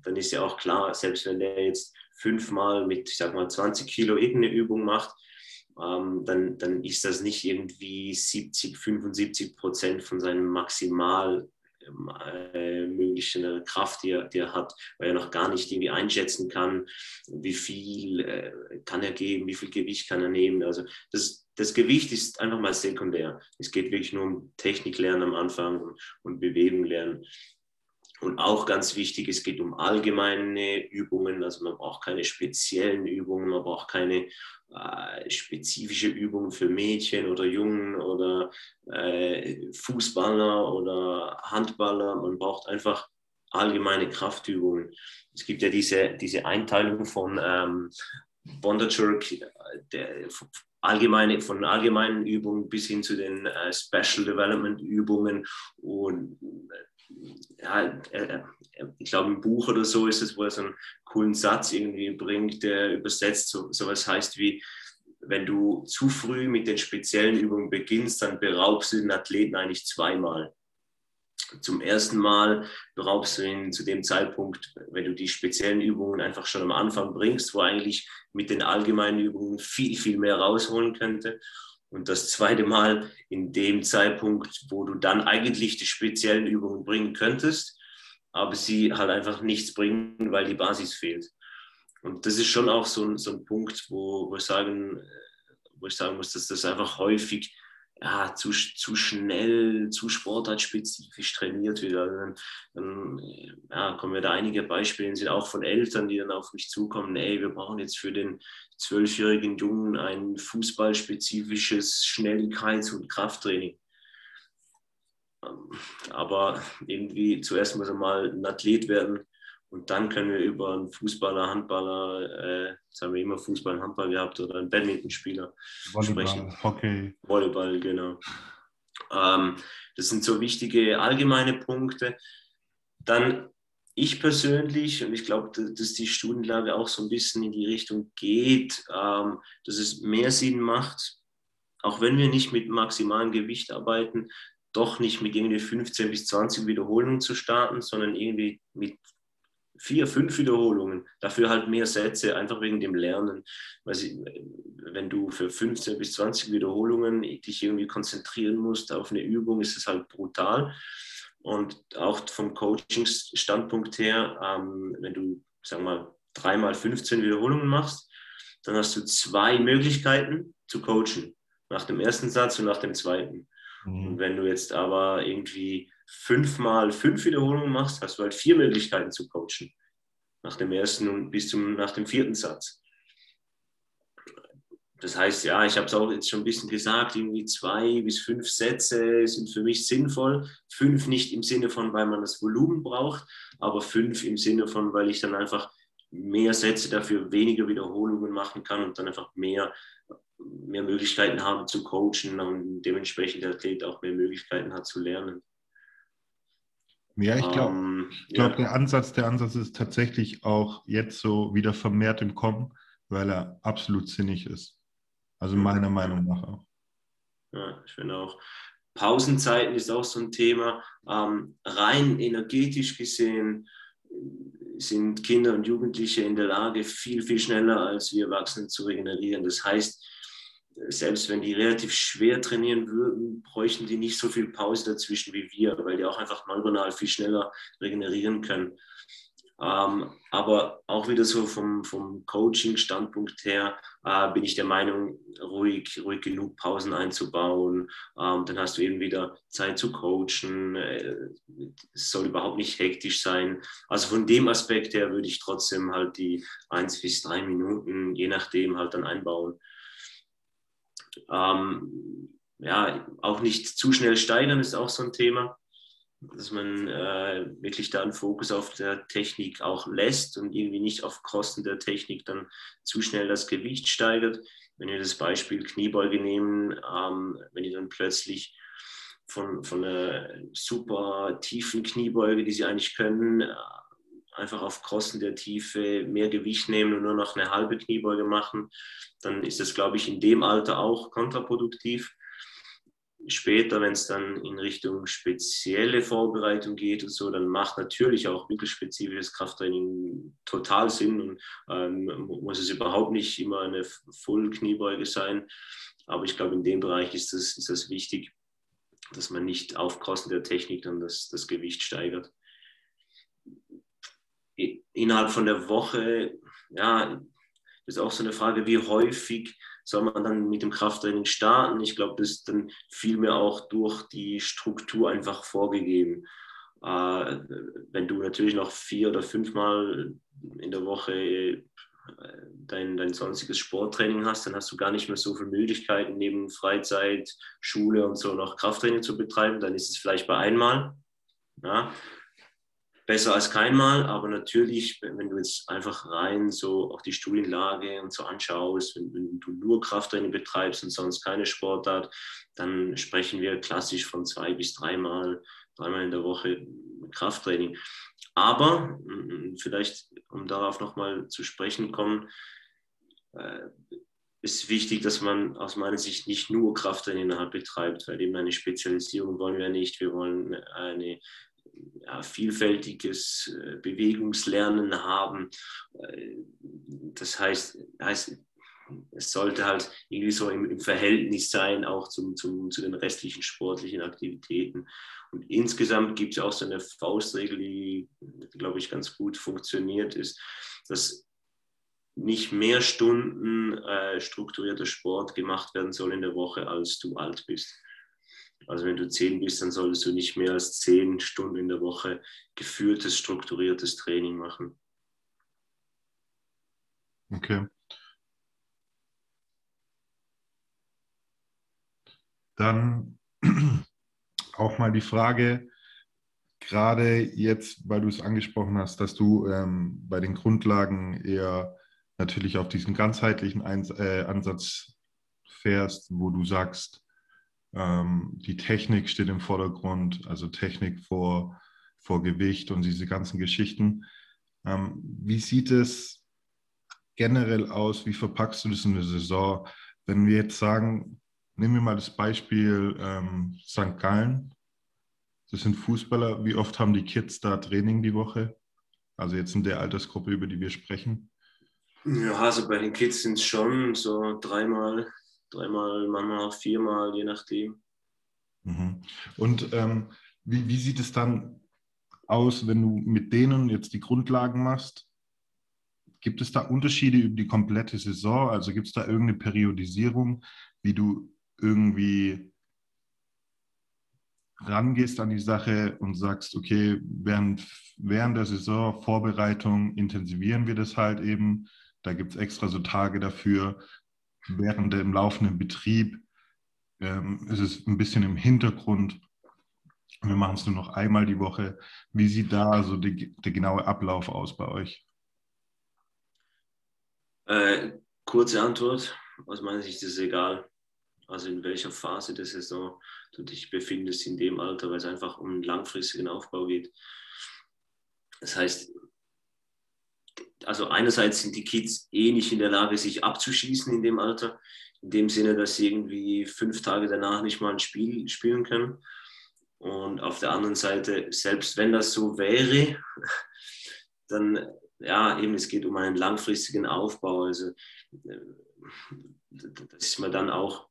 dann ist ja auch klar, selbst wenn der jetzt fünfmal mit, ich sag mal, zwanzig Kilo irgendeine Übung macht, ähm, dann, dann ist das nicht irgendwie siebzig, fünfundsiebzig Prozent von seinem maximal äh, möglichen Kraft, die er, die er hat, weil er noch gar nicht irgendwie einschätzen kann, wie viel äh, kann er geben, wie viel Gewicht kann er nehmen. Also das, das Gewicht ist einfach mal sekundär. Es geht wirklich nur um Technik lernen am Anfang und Bewegung lernen. Und auch ganz wichtig, es geht um allgemeine Übungen, also man braucht keine speziellen Übungen, man braucht keine äh, spezifische Übungen für Mädchen oder Jungen oder äh, Fußballer oder Handballer, man braucht einfach allgemeine Kraftübungen. Es gibt ja diese, diese Einteilung von ähm, Bonderjerk, der allgemeine, von allgemeinen Übungen bis hin zu den äh, Special Development Übungen und äh, ja, ich glaube, im Buch oder so ist es, wo er so einen coolen Satz irgendwie bringt, der übersetzt so, sowas heißt wie, wenn du zu früh mit den speziellen Übungen beginnst, dann beraubst du den Athleten eigentlich zweimal. Zum ersten Mal beraubst du ihn zu dem Zeitpunkt, wenn du die speziellen Übungen einfach schon am Anfang bringst, wo eigentlich mit den allgemeinen Übungen viel, viel mehr rausholen könnte. Und das zweite Mal in dem Zeitpunkt, wo du dann eigentlich die speziellen Übungen bringen könntest, aber sie halt einfach nichts bringen, weil die Basis fehlt. Und das ist schon auch so ein, so ein Punkt, wo, wo, ich sagen, wo ich sagen muss, dass das einfach häufig ja, zu, zu schnell, zu sportartspezifisch trainiert wird. Also dann, dann ja, kommen wir da einige Beispiele, sind auch von Eltern, die dann auf mich zukommen, ey, wir brauchen jetzt für den zwölfjährigen Jungen ein fußballspezifisches Schnelligkeits- und Krafttraining. Aber irgendwie zuerst muss er mal ein Athlet werden und dann können wir über einen Fußballer, Handballer, äh, jetzt haben wir immer Fußball und Handball gehabt oder einen Badmintonspieler Volleyball, sprechen. Hockey. Volleyball, genau. Ähm, das sind so wichtige allgemeine Punkte. Dann ich persönlich, und ich glaube, dass die Studienlage auch so ein bisschen in die Richtung geht, ähm, dass es mehr Sinn macht, auch wenn wir nicht mit maximalem Gewicht arbeiten, doch nicht mit irgendwie fünfzehn bis zwanzig Wiederholungen zu starten, sondern irgendwie mit vier, fünf Wiederholungen. Dafür halt mehr Sätze, einfach wegen dem Lernen. Also, wenn du für fünfzehn bis zwanzig Wiederholungen dich irgendwie konzentrieren musst auf eine Übung, ist es halt brutal. Und auch vom Coaching-Standpunkt her, ähm, wenn du, sagen wir mal, dreimal fünfzehn Wiederholungen machst, dann hast du zwei Möglichkeiten zu coachen. Nach dem ersten Satz und nach dem zweiten. Mhm. Und wenn du jetzt aber irgendwie fünfmal fünf Wiederholungen machst, hast du halt vier Möglichkeiten zu coachen. Nach dem ersten und bis zum, nach dem vierten Satz. Das heißt, ja, ich habe es auch jetzt schon ein bisschen gesagt, irgendwie zwei bis fünf Sätze sind für mich sinnvoll. Fünf nicht im Sinne von, weil man das Volumen braucht, aber fünf im Sinne von, weil ich dann einfach mehr Sätze dafür, weniger Wiederholungen machen kann und dann einfach mehr, mehr Möglichkeiten habe zu coachen und dementsprechend der Athlet auch mehr Möglichkeiten hat zu lernen. Ja, ich glaube, um, ich glaub, ja. der, Ansatz, der Ansatz ist tatsächlich auch jetzt so wieder vermehrt im Kommen, weil er absolut sinnig ist. Also meiner Meinung nach auch. Ja, ich finde auch. Pausenzeiten ist auch so ein Thema. Ähm, rein energetisch gesehen sind Kinder und Jugendliche in der Lage, viel, viel schneller als wir Erwachsene zu regenerieren. Das heißt, selbst wenn die relativ schwer trainieren würden, bräuchten die nicht so viel Pause dazwischen wie wir, weil die auch einfach neuronal viel schneller regenerieren können. Ähm, aber auch wieder so vom, vom Coaching-Standpunkt her äh, bin ich der Meinung, ruhig, ruhig genug Pausen einzubauen. Ähm, dann hast du eben wieder Zeit zu coachen. Äh, es soll überhaupt nicht hektisch sein. Also von dem Aspekt her würde ich trotzdem halt die eins bis drei Minuten, je nachdem, halt dann einbauen. Ähm, ja, auch nicht zu schnell steigern ist auch so ein Thema, dass man äh, wirklich da einen Fokus auf der Technik auch lässt und irgendwie nicht auf Kosten der Technik dann zu schnell das Gewicht steigert. Wenn wir das Beispiel Kniebeuge nehmen, ähm, wenn ihr dann plötzlich von, von einer super tiefen Kniebeuge, die sie eigentlich können, äh, einfach auf Kosten der Tiefe mehr Gewicht nehmen und nur noch eine halbe Kniebeuge machen, dann ist das, glaube ich, in dem Alter auch kontraproduktiv. Später, wenn es dann in Richtung spezielle Vorbereitung geht und so, dann macht natürlich auch mittelspezifisches Krafttraining total Sinn und ähm, muss es überhaupt nicht immer eine Full-Kniebeuge sein. Aber ich glaube, in dem Bereich ist das, ist das wichtig, dass man nicht auf Kosten der Technik dann das, das Gewicht steigert. Innerhalb von der Woche, ja, ist auch so eine Frage, wie häufig soll man dann mit dem Krafttraining starten? Ich glaube, das ist dann vielmehr auch durch die Struktur einfach vorgegeben. Äh, wenn du natürlich noch vier oder fünfmal in der Woche dein, dein sonstiges Sporttraining hast, dann hast du gar nicht mehr so viele Möglichkeiten, neben Freizeit, Schule und so noch Krafttraining zu betreiben. Dann ist es vielleicht bei einmal. Ja. Besser als keinmal, aber natürlich, wenn du jetzt einfach rein so auch die Studienlage und so anschaust, wenn, wenn du nur Krafttraining betreibst und sonst keine Sportart, dann sprechen wir klassisch von zwei bis dreimal, dreimal in der Woche Krafttraining. Aber vielleicht, um darauf nochmal zu sprechen kommen, ist wichtig, dass man aus meiner Sicht nicht nur Krafttraining halt betreibt, weil eben eine Spezialisierung wollen wir nicht, wir wollen eine Ja, vielfältiges Bewegungslernen haben. Das heißt, heißt, es sollte halt irgendwie so im, im Verhältnis sein, auch zum, zum, zu den restlichen sportlichen Aktivitäten. Und insgesamt gibt es auch so eine Faustregel, die, glaube ich, ganz gut funktioniert ist, dass nicht mehr Stunden äh, strukturierter Sport gemacht werden soll in der Woche, als du alt bist. Also wenn du zehn bist, dann solltest du nicht mehr als zehn Stunden in der Woche geführtes, strukturiertes Training machen. Okay. Dann auch mal die Frage, gerade jetzt, weil du es angesprochen hast, dass du ähm, bei den Grundlagen eher natürlich auf diesen ganzheitlichen Eins- äh, Ansatz fährst, wo du sagst, die Technik steht im Vordergrund, also Technik vor, vor Gewicht und diese ganzen Geschichten. Wie sieht es generell aus? Wie verpackst du das in der Saison? Wenn wir jetzt sagen, nehmen wir mal das Beispiel ähm, Sankt Gallen. Das sind Fußballer. Wie oft haben die Kids da Training die Woche? Also jetzt in der Altersgruppe, über die wir sprechen. Ja, also bei den Kids sind es schon so dreimal. Dreimal, manchmal auch viermal, je nachdem. Und ähm, Wie, wie sieht es dann aus, wenn du mit denen jetzt die Grundlagen machst? Gibt es da Unterschiede über die komplette Saison? Also gibt es da irgendeine Periodisierung, wie du irgendwie rangehst an die Sache und sagst, okay, während, während der Saison Vorbereitung intensivieren wir das halt eben. Da gibt es extra so Tage dafür. Während dem laufenden Betrieb ähm, ist es ein bisschen im Hintergrund. Wir machen es nur noch einmal die Woche. Wie sieht da also die, der genaue Ablauf aus bei euch? Äh, kurze Antwort. Aus meiner Sicht ist es egal, also in welcher Phase der Saison du dich befindest in dem Alter, weil es einfach um einen langfristigen Aufbau geht. Das heißt, also einerseits sind die Kids eh nicht in der Lage, sich abzuschießen in dem Alter, in dem Sinne, dass sie irgendwie fünf Tage danach nicht mal ein Spiel spielen können. Und auf der anderen Seite, selbst wenn das so wäre, dann, ja, eben, es geht um einen langfristigen Aufbau. Also das ist mir dann auch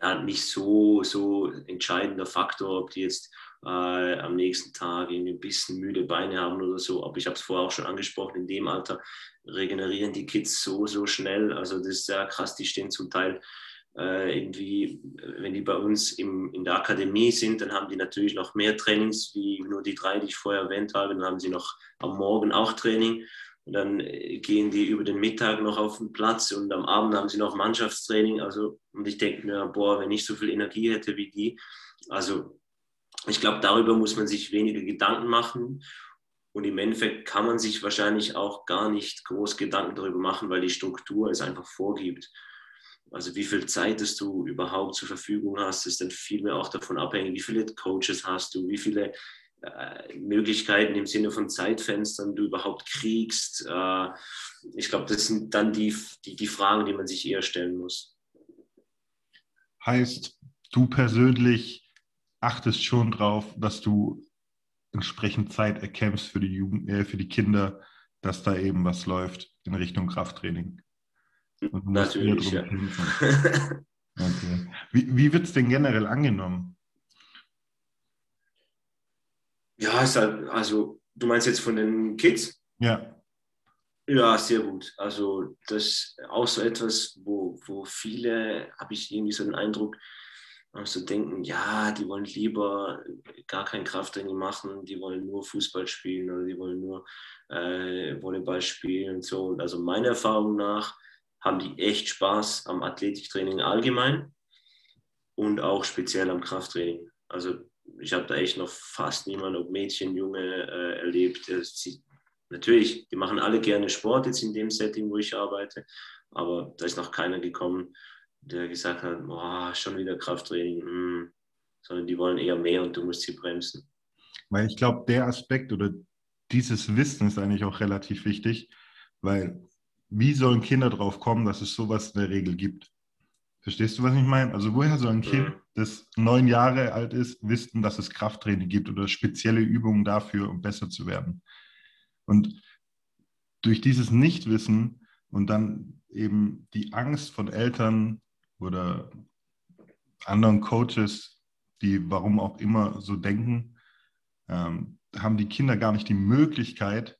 ja, nicht so, so entscheidender Faktor, ob die jetzt Äh, am nächsten Tag irgendwie ein bisschen müde Beine haben oder so, aber ich habe es vorher auch schon angesprochen, in dem Alter regenerieren die Kids so, so schnell, also das ist ja krass, die stehen zum Teil äh, irgendwie, wenn die bei uns im, in der Akademie sind, dann haben die natürlich noch mehr Trainings, wie nur die drei, die ich vorher erwähnt habe, dann haben sie noch am Morgen auch Training und dann gehen die über den Mittag noch auf den Platz und am Abend haben sie noch Mannschaftstraining, also und ich denke mir, boah, wenn ich so viel Energie hätte wie die, also ich glaube, darüber muss man sich weniger Gedanken machen und im Endeffekt kann man sich wahrscheinlich auch gar nicht groß Gedanken darüber machen, weil die Struktur es einfach vorgibt. Also wie viel Zeit dass du überhaupt zur Verfügung hast, ist dann viel mehr auch davon abhängig, wie viele Coaches hast du, wie viele äh, Möglichkeiten im Sinne von Zeitfenstern du überhaupt kriegst. Äh, ich glaube, das sind dann die, die, die Fragen, die man sich eher stellen muss. Heißt, du persönlich achtest schon drauf, dass du entsprechend Zeit erkämpfst für die Jugend, äh, für die Kinder, dass da eben was läuft in Richtung Krafttraining. Und natürlich, ja. Okay. Wie, wie wird es denn generell angenommen? Ja, ist halt, also du meinst jetzt von den Kids? Ja. Ja, sehr gut. Also das ist auch so etwas, wo, wo viele, habe ich irgendwie so den Eindruck, zu denken, ja, die wollen lieber gar kein Krafttraining machen, die wollen nur Fußball spielen oder die wollen nur äh, Volleyball spielen und so. Und also meiner Erfahrung nach haben die echt Spaß am Athletiktraining allgemein und auch speziell am Krafttraining. Also ich habe da echt noch fast niemanden, ob Mädchen, Junge, äh, erlebt. Sie, natürlich, die machen alle gerne Sport jetzt in dem Setting, wo ich arbeite, aber da ist noch keiner gekommen, der gesagt hat, boah, schon wieder Krafttraining, mh. sondern die wollen eher mehr und du musst sie bremsen. Weil ich glaube, der Aspekt oder dieses Wissen ist eigentlich auch relativ wichtig, weil wie sollen Kinder drauf kommen, dass es sowas in der Regel gibt? Verstehst du, was ich meine? Also woher soll ein Kind, das neun Jahre alt ist, wissen, dass es Krafttraining gibt oder spezielle Übungen dafür, um besser zu werden? Und durch dieses Nichtwissen und dann eben die Angst von Eltern oder anderen Coaches, die warum auch immer so denken, ähm, haben die Kinder gar nicht die Möglichkeit,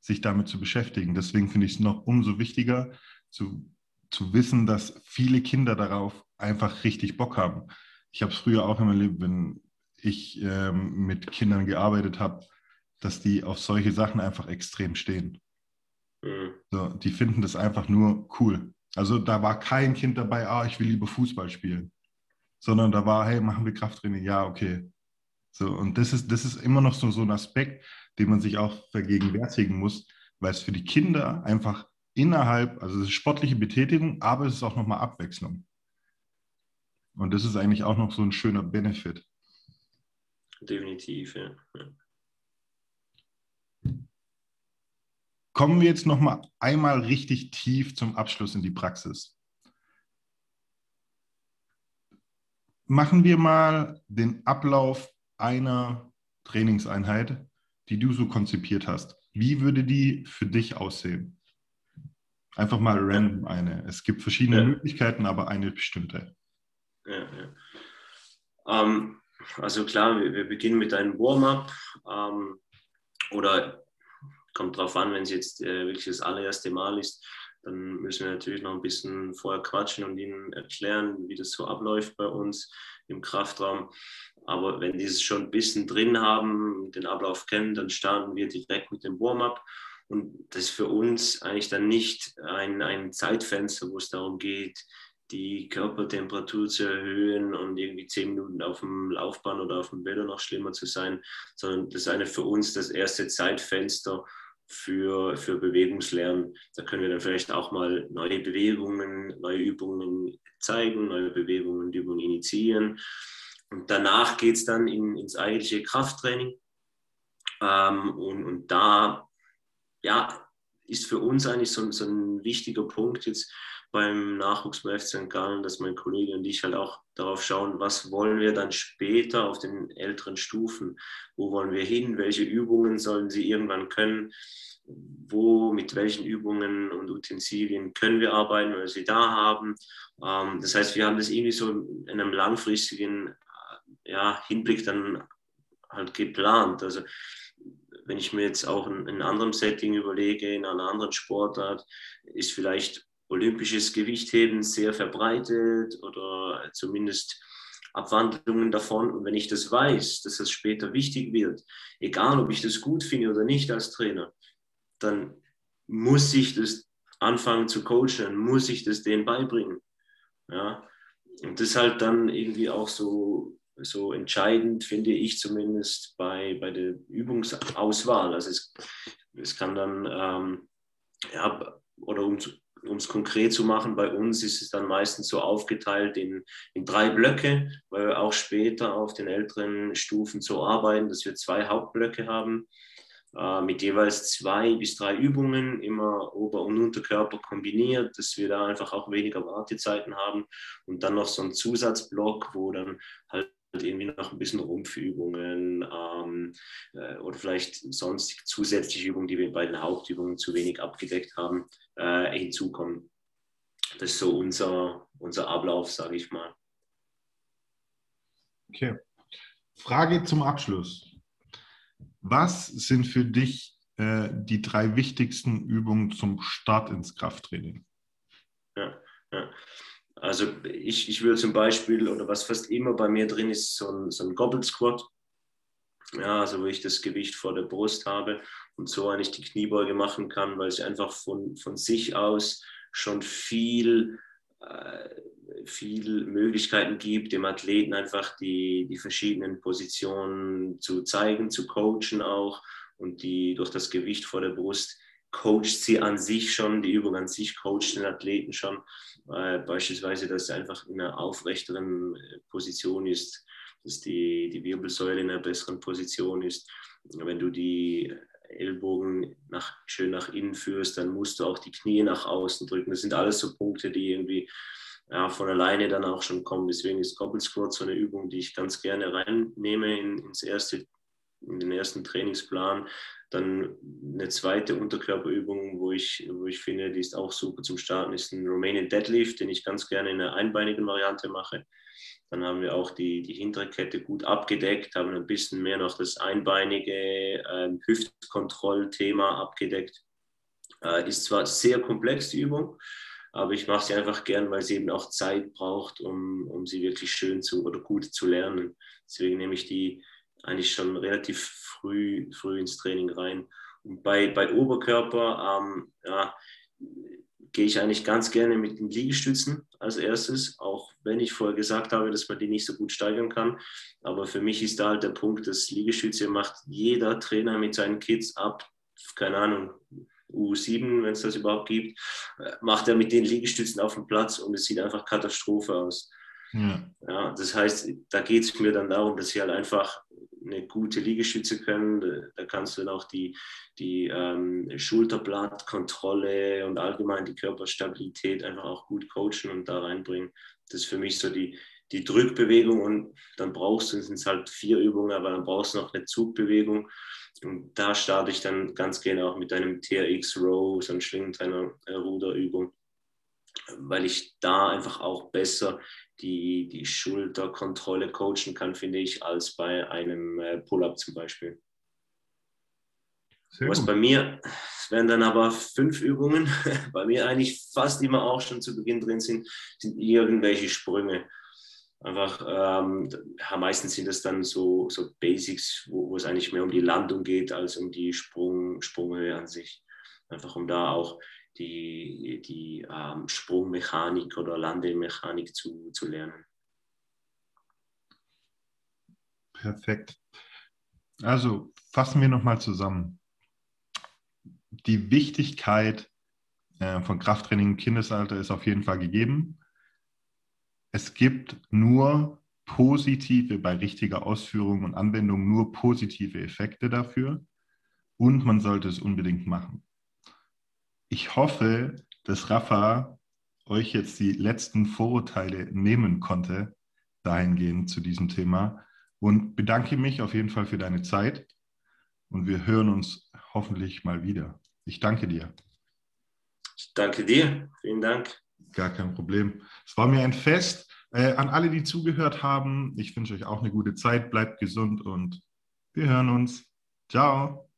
sich damit zu beschäftigen. Deswegen finde ich es noch umso wichtiger, zu, zu wissen, dass viele Kinder darauf einfach richtig Bock haben. Ich habe es früher auch immer erlebt, wenn ich ähm, mit Kindern gearbeitet habe, dass die auf solche Sachen einfach extrem stehen. Mhm. So, die finden das einfach nur cool. Also da war kein Kind dabei, ah, ich will lieber Fußball spielen, sondern da war, hey, machen wir Krafttraining, ja, okay. So, und das ist, das ist immer noch so, so ein Aspekt, den man sich auch vergegenwärtigen muss, weil es für die Kinder einfach innerhalb, also es ist sportliche Betätigung, aber es ist auch nochmal Abwechslung. Und das ist eigentlich auch noch so ein schöner Benefit. Definitiv, ja. Kommen wir jetzt noch mal einmal richtig tief zum Abschluss in die Praxis. Machen wir mal den Ablauf einer Trainingseinheit, die du so konzipiert hast. Wie würde die für dich aussehen? Einfach mal random eine. Es gibt verschiedene ja. Möglichkeiten, aber eine bestimmte. Ja, ja. Ähm, Also klar, wir, wir beginnen mit einem Warm-up ähm, oder kommt drauf an, wenn es jetzt äh, wirklich das allererste Mal ist, dann müssen wir natürlich noch ein bisschen vorher quatschen und ihnen erklären, wie das so abläuft bei uns im Kraftraum. Aber wenn die es schon ein bisschen drin haben, den Ablauf kennen, dann starten wir direkt mit dem Warm-up. Und das ist für uns eigentlich dann nicht ein, ein Zeitfenster, wo es darum geht, die Körpertemperatur zu erhöhen und irgendwie zehn Minuten auf dem Laufband oder auf dem Velo noch schlimmer zu sein, sondern das ist eine für uns das erste Zeitfenster für, für Bewegungslernen. Da können wir dann vielleicht auch mal neue Bewegungen, neue Übungen zeigen, neue Bewegungen und Übungen initiieren. Und danach geht es dann in, ins eigentliche Krafttraining. Ähm, und, und da ja, ist für uns eigentlich so, so ein wichtiger Punkt jetzt beim Nachwuchs beim F C Sankt Gallen, dass mein Kollege und ich halt auch darauf schauen, was wollen wir dann später auf den älteren Stufen, wo wollen wir hin, welche Übungen sollen sie irgendwann können, wo, mit welchen Übungen und Utensilien können wir arbeiten oder sie da haben. Ähm, das heißt, wir haben das irgendwie so in einem langfristigen ja, Hinblick dann halt geplant. Also wenn ich mir jetzt auch in, in einem anderen Setting überlege, in einer anderen Sportart, ist vielleicht olympisches Gewichtheben sehr verbreitet oder zumindest Abwandlungen davon. Und wenn ich das weiß, dass das später wichtig wird, egal ob ich das gut finde oder nicht als Trainer, dann muss ich das anfangen zu coachen, dann muss ich das denen beibringen. Ja? Und das ist halt dann irgendwie auch so, so entscheidend, finde ich zumindest, bei, bei der Übungsauswahl. Also es, es kann dann, ähm, ja, oder um zu Um es konkret zu machen, bei uns ist es dann meistens so aufgeteilt in, in drei Blöcke, weil wir auch später auf den älteren Stufen so arbeiten, dass wir zwei Hauptblöcke haben, äh, mit jeweils zwei bis drei Übungen, immer Ober- und Unterkörper kombiniert, dass wir da einfach auch weniger Wartezeiten haben und dann noch so ein Zusatzblock, wo dann halt irgendwie noch ein bisschen Rumpfübungen ähm, äh, oder vielleicht sonst zusätzliche Übungen, die wir bei den Hauptübungen zu wenig abgedeckt haben, äh, hinzukommen. Das ist so unser, unser Ablauf, sage ich mal. Okay. Frage zum Abschluss. Was sind für dich äh, die drei wichtigsten Übungen zum Start ins Krafttraining? Ja, ja. Also ich, ich würde zum Beispiel, oder was fast immer bei mir drin ist, so ein, so ein Gobble-Squat, ja, also wo ich das Gewicht vor der Brust habe und so eigentlich die Kniebeuge machen kann, weil ich einfach von, von sich aus schon viel, äh, viel Möglichkeiten gibt, dem Athleten einfach die, die verschiedenen Positionen zu zeigen, zu coachen auch, und die durch das Gewicht vor der Brust coacht sie an sich schon, die Übung an sich coacht den Athleten schon, äh, beispielsweise, dass er einfach in einer aufrechteren Position ist, dass die, die Wirbelsäule in einer besseren Position ist. Wenn du die Ellbogen nach, schön nach innen führst, dann musst du auch die Knie nach außen drücken. Das sind alles so Punkte, die irgendwie ja, von alleine dann auch schon kommen. Deswegen ist Gobble Squat so eine Übung, die ich ganz gerne reinnehme in, ins erste, in den ersten Trainingsplan. Dann eine zweite Unterkörperübung, wo ich, wo ich finde, die ist auch super zum Starten, ist ein Romanian Deadlift, den ich ganz gerne in einer einbeinigen Variante mache. Dann haben wir auch die, die hintere Kette gut abgedeckt, haben ein bisschen mehr noch das einbeinige äh, Hüftkontrollthema abgedeckt. Äh, ist zwar sehr komplex, die Übung, aber ich mache sie einfach gern, weil sie eben auch Zeit braucht, um, um sie wirklich schön zu oder gut zu lernen. Deswegen nehme ich die eigentlich schon relativ früh, früh ins Training rein. Und bei, bei Oberkörper ähm, ja, gehe ich eigentlich ganz gerne mit den Liegestützen als erstes, auch wenn ich vorher gesagt habe, dass man die nicht so gut steigern kann. Aber für mich ist da halt der Punkt, dass Liegestütze macht jeder Trainer mit seinen Kids ab, keine Ahnung, U sieben, wenn es das überhaupt gibt, macht er mit den Liegestützen auf dem Platz und es sieht einfach Katastrophe aus. Ja. Ja, das heißt, da geht es mir dann darum, dass sie halt einfach eine gute Liegestütze können. Da kannst du dann auch die, die ähm, Schulterblattkontrolle und allgemein die Körperstabilität einfach auch gut coachen und da reinbringen. Das ist für mich so die, die Drückbewegung, und dann brauchst du, es sind halt vier Übungen, aber dann brauchst du noch eine Zugbewegung. Und da starte ich dann ganz gerne auch mit einem T R X-Row, so ein Schwingen mit einer Ruderübung, weil ich da einfach auch besser die die Schulterkontrolle coachen kann, finde ich, als bei einem äh, Pull-Up zum Beispiel. Sehr Was gut. Bei mir, es wären dann aber fünf Übungen, bei mir eigentlich fast immer auch schon zu Beginn drin sind, sind irgendwelche Sprünge. Einfach, ähm, ja, meistens sind das dann so, so Basics, wo, wo es eigentlich mehr um die Landung geht, als um die Sprung, Sprunghöhe an sich. Einfach um da auch die, die ähm, Sprungmechanik oder Landemechanik zu, zu lernen. Perfekt. Also fassen wir nochmal zusammen. Die Wichtigkeit äh, von Krafttraining im Kindesalter ist auf jeden Fall gegeben. Es gibt nur positive, bei richtiger Ausführung und Anwendung, nur positive Effekte dafür und man sollte es unbedingt machen. Ich hoffe, dass Rafa euch jetzt die letzten Vorurteile nehmen konnte, dahingehend zu diesem Thema, und bedanke mich auf jeden Fall für deine Zeit und wir hören uns hoffentlich mal wieder. Ich danke dir. Ich danke dir. Vielen Dank. Gar kein Problem. Es war mir ein Fest. Äh, an alle, die zugehört haben, ich wünsche euch auch eine gute Zeit. Bleibt gesund und wir hören uns. Ciao.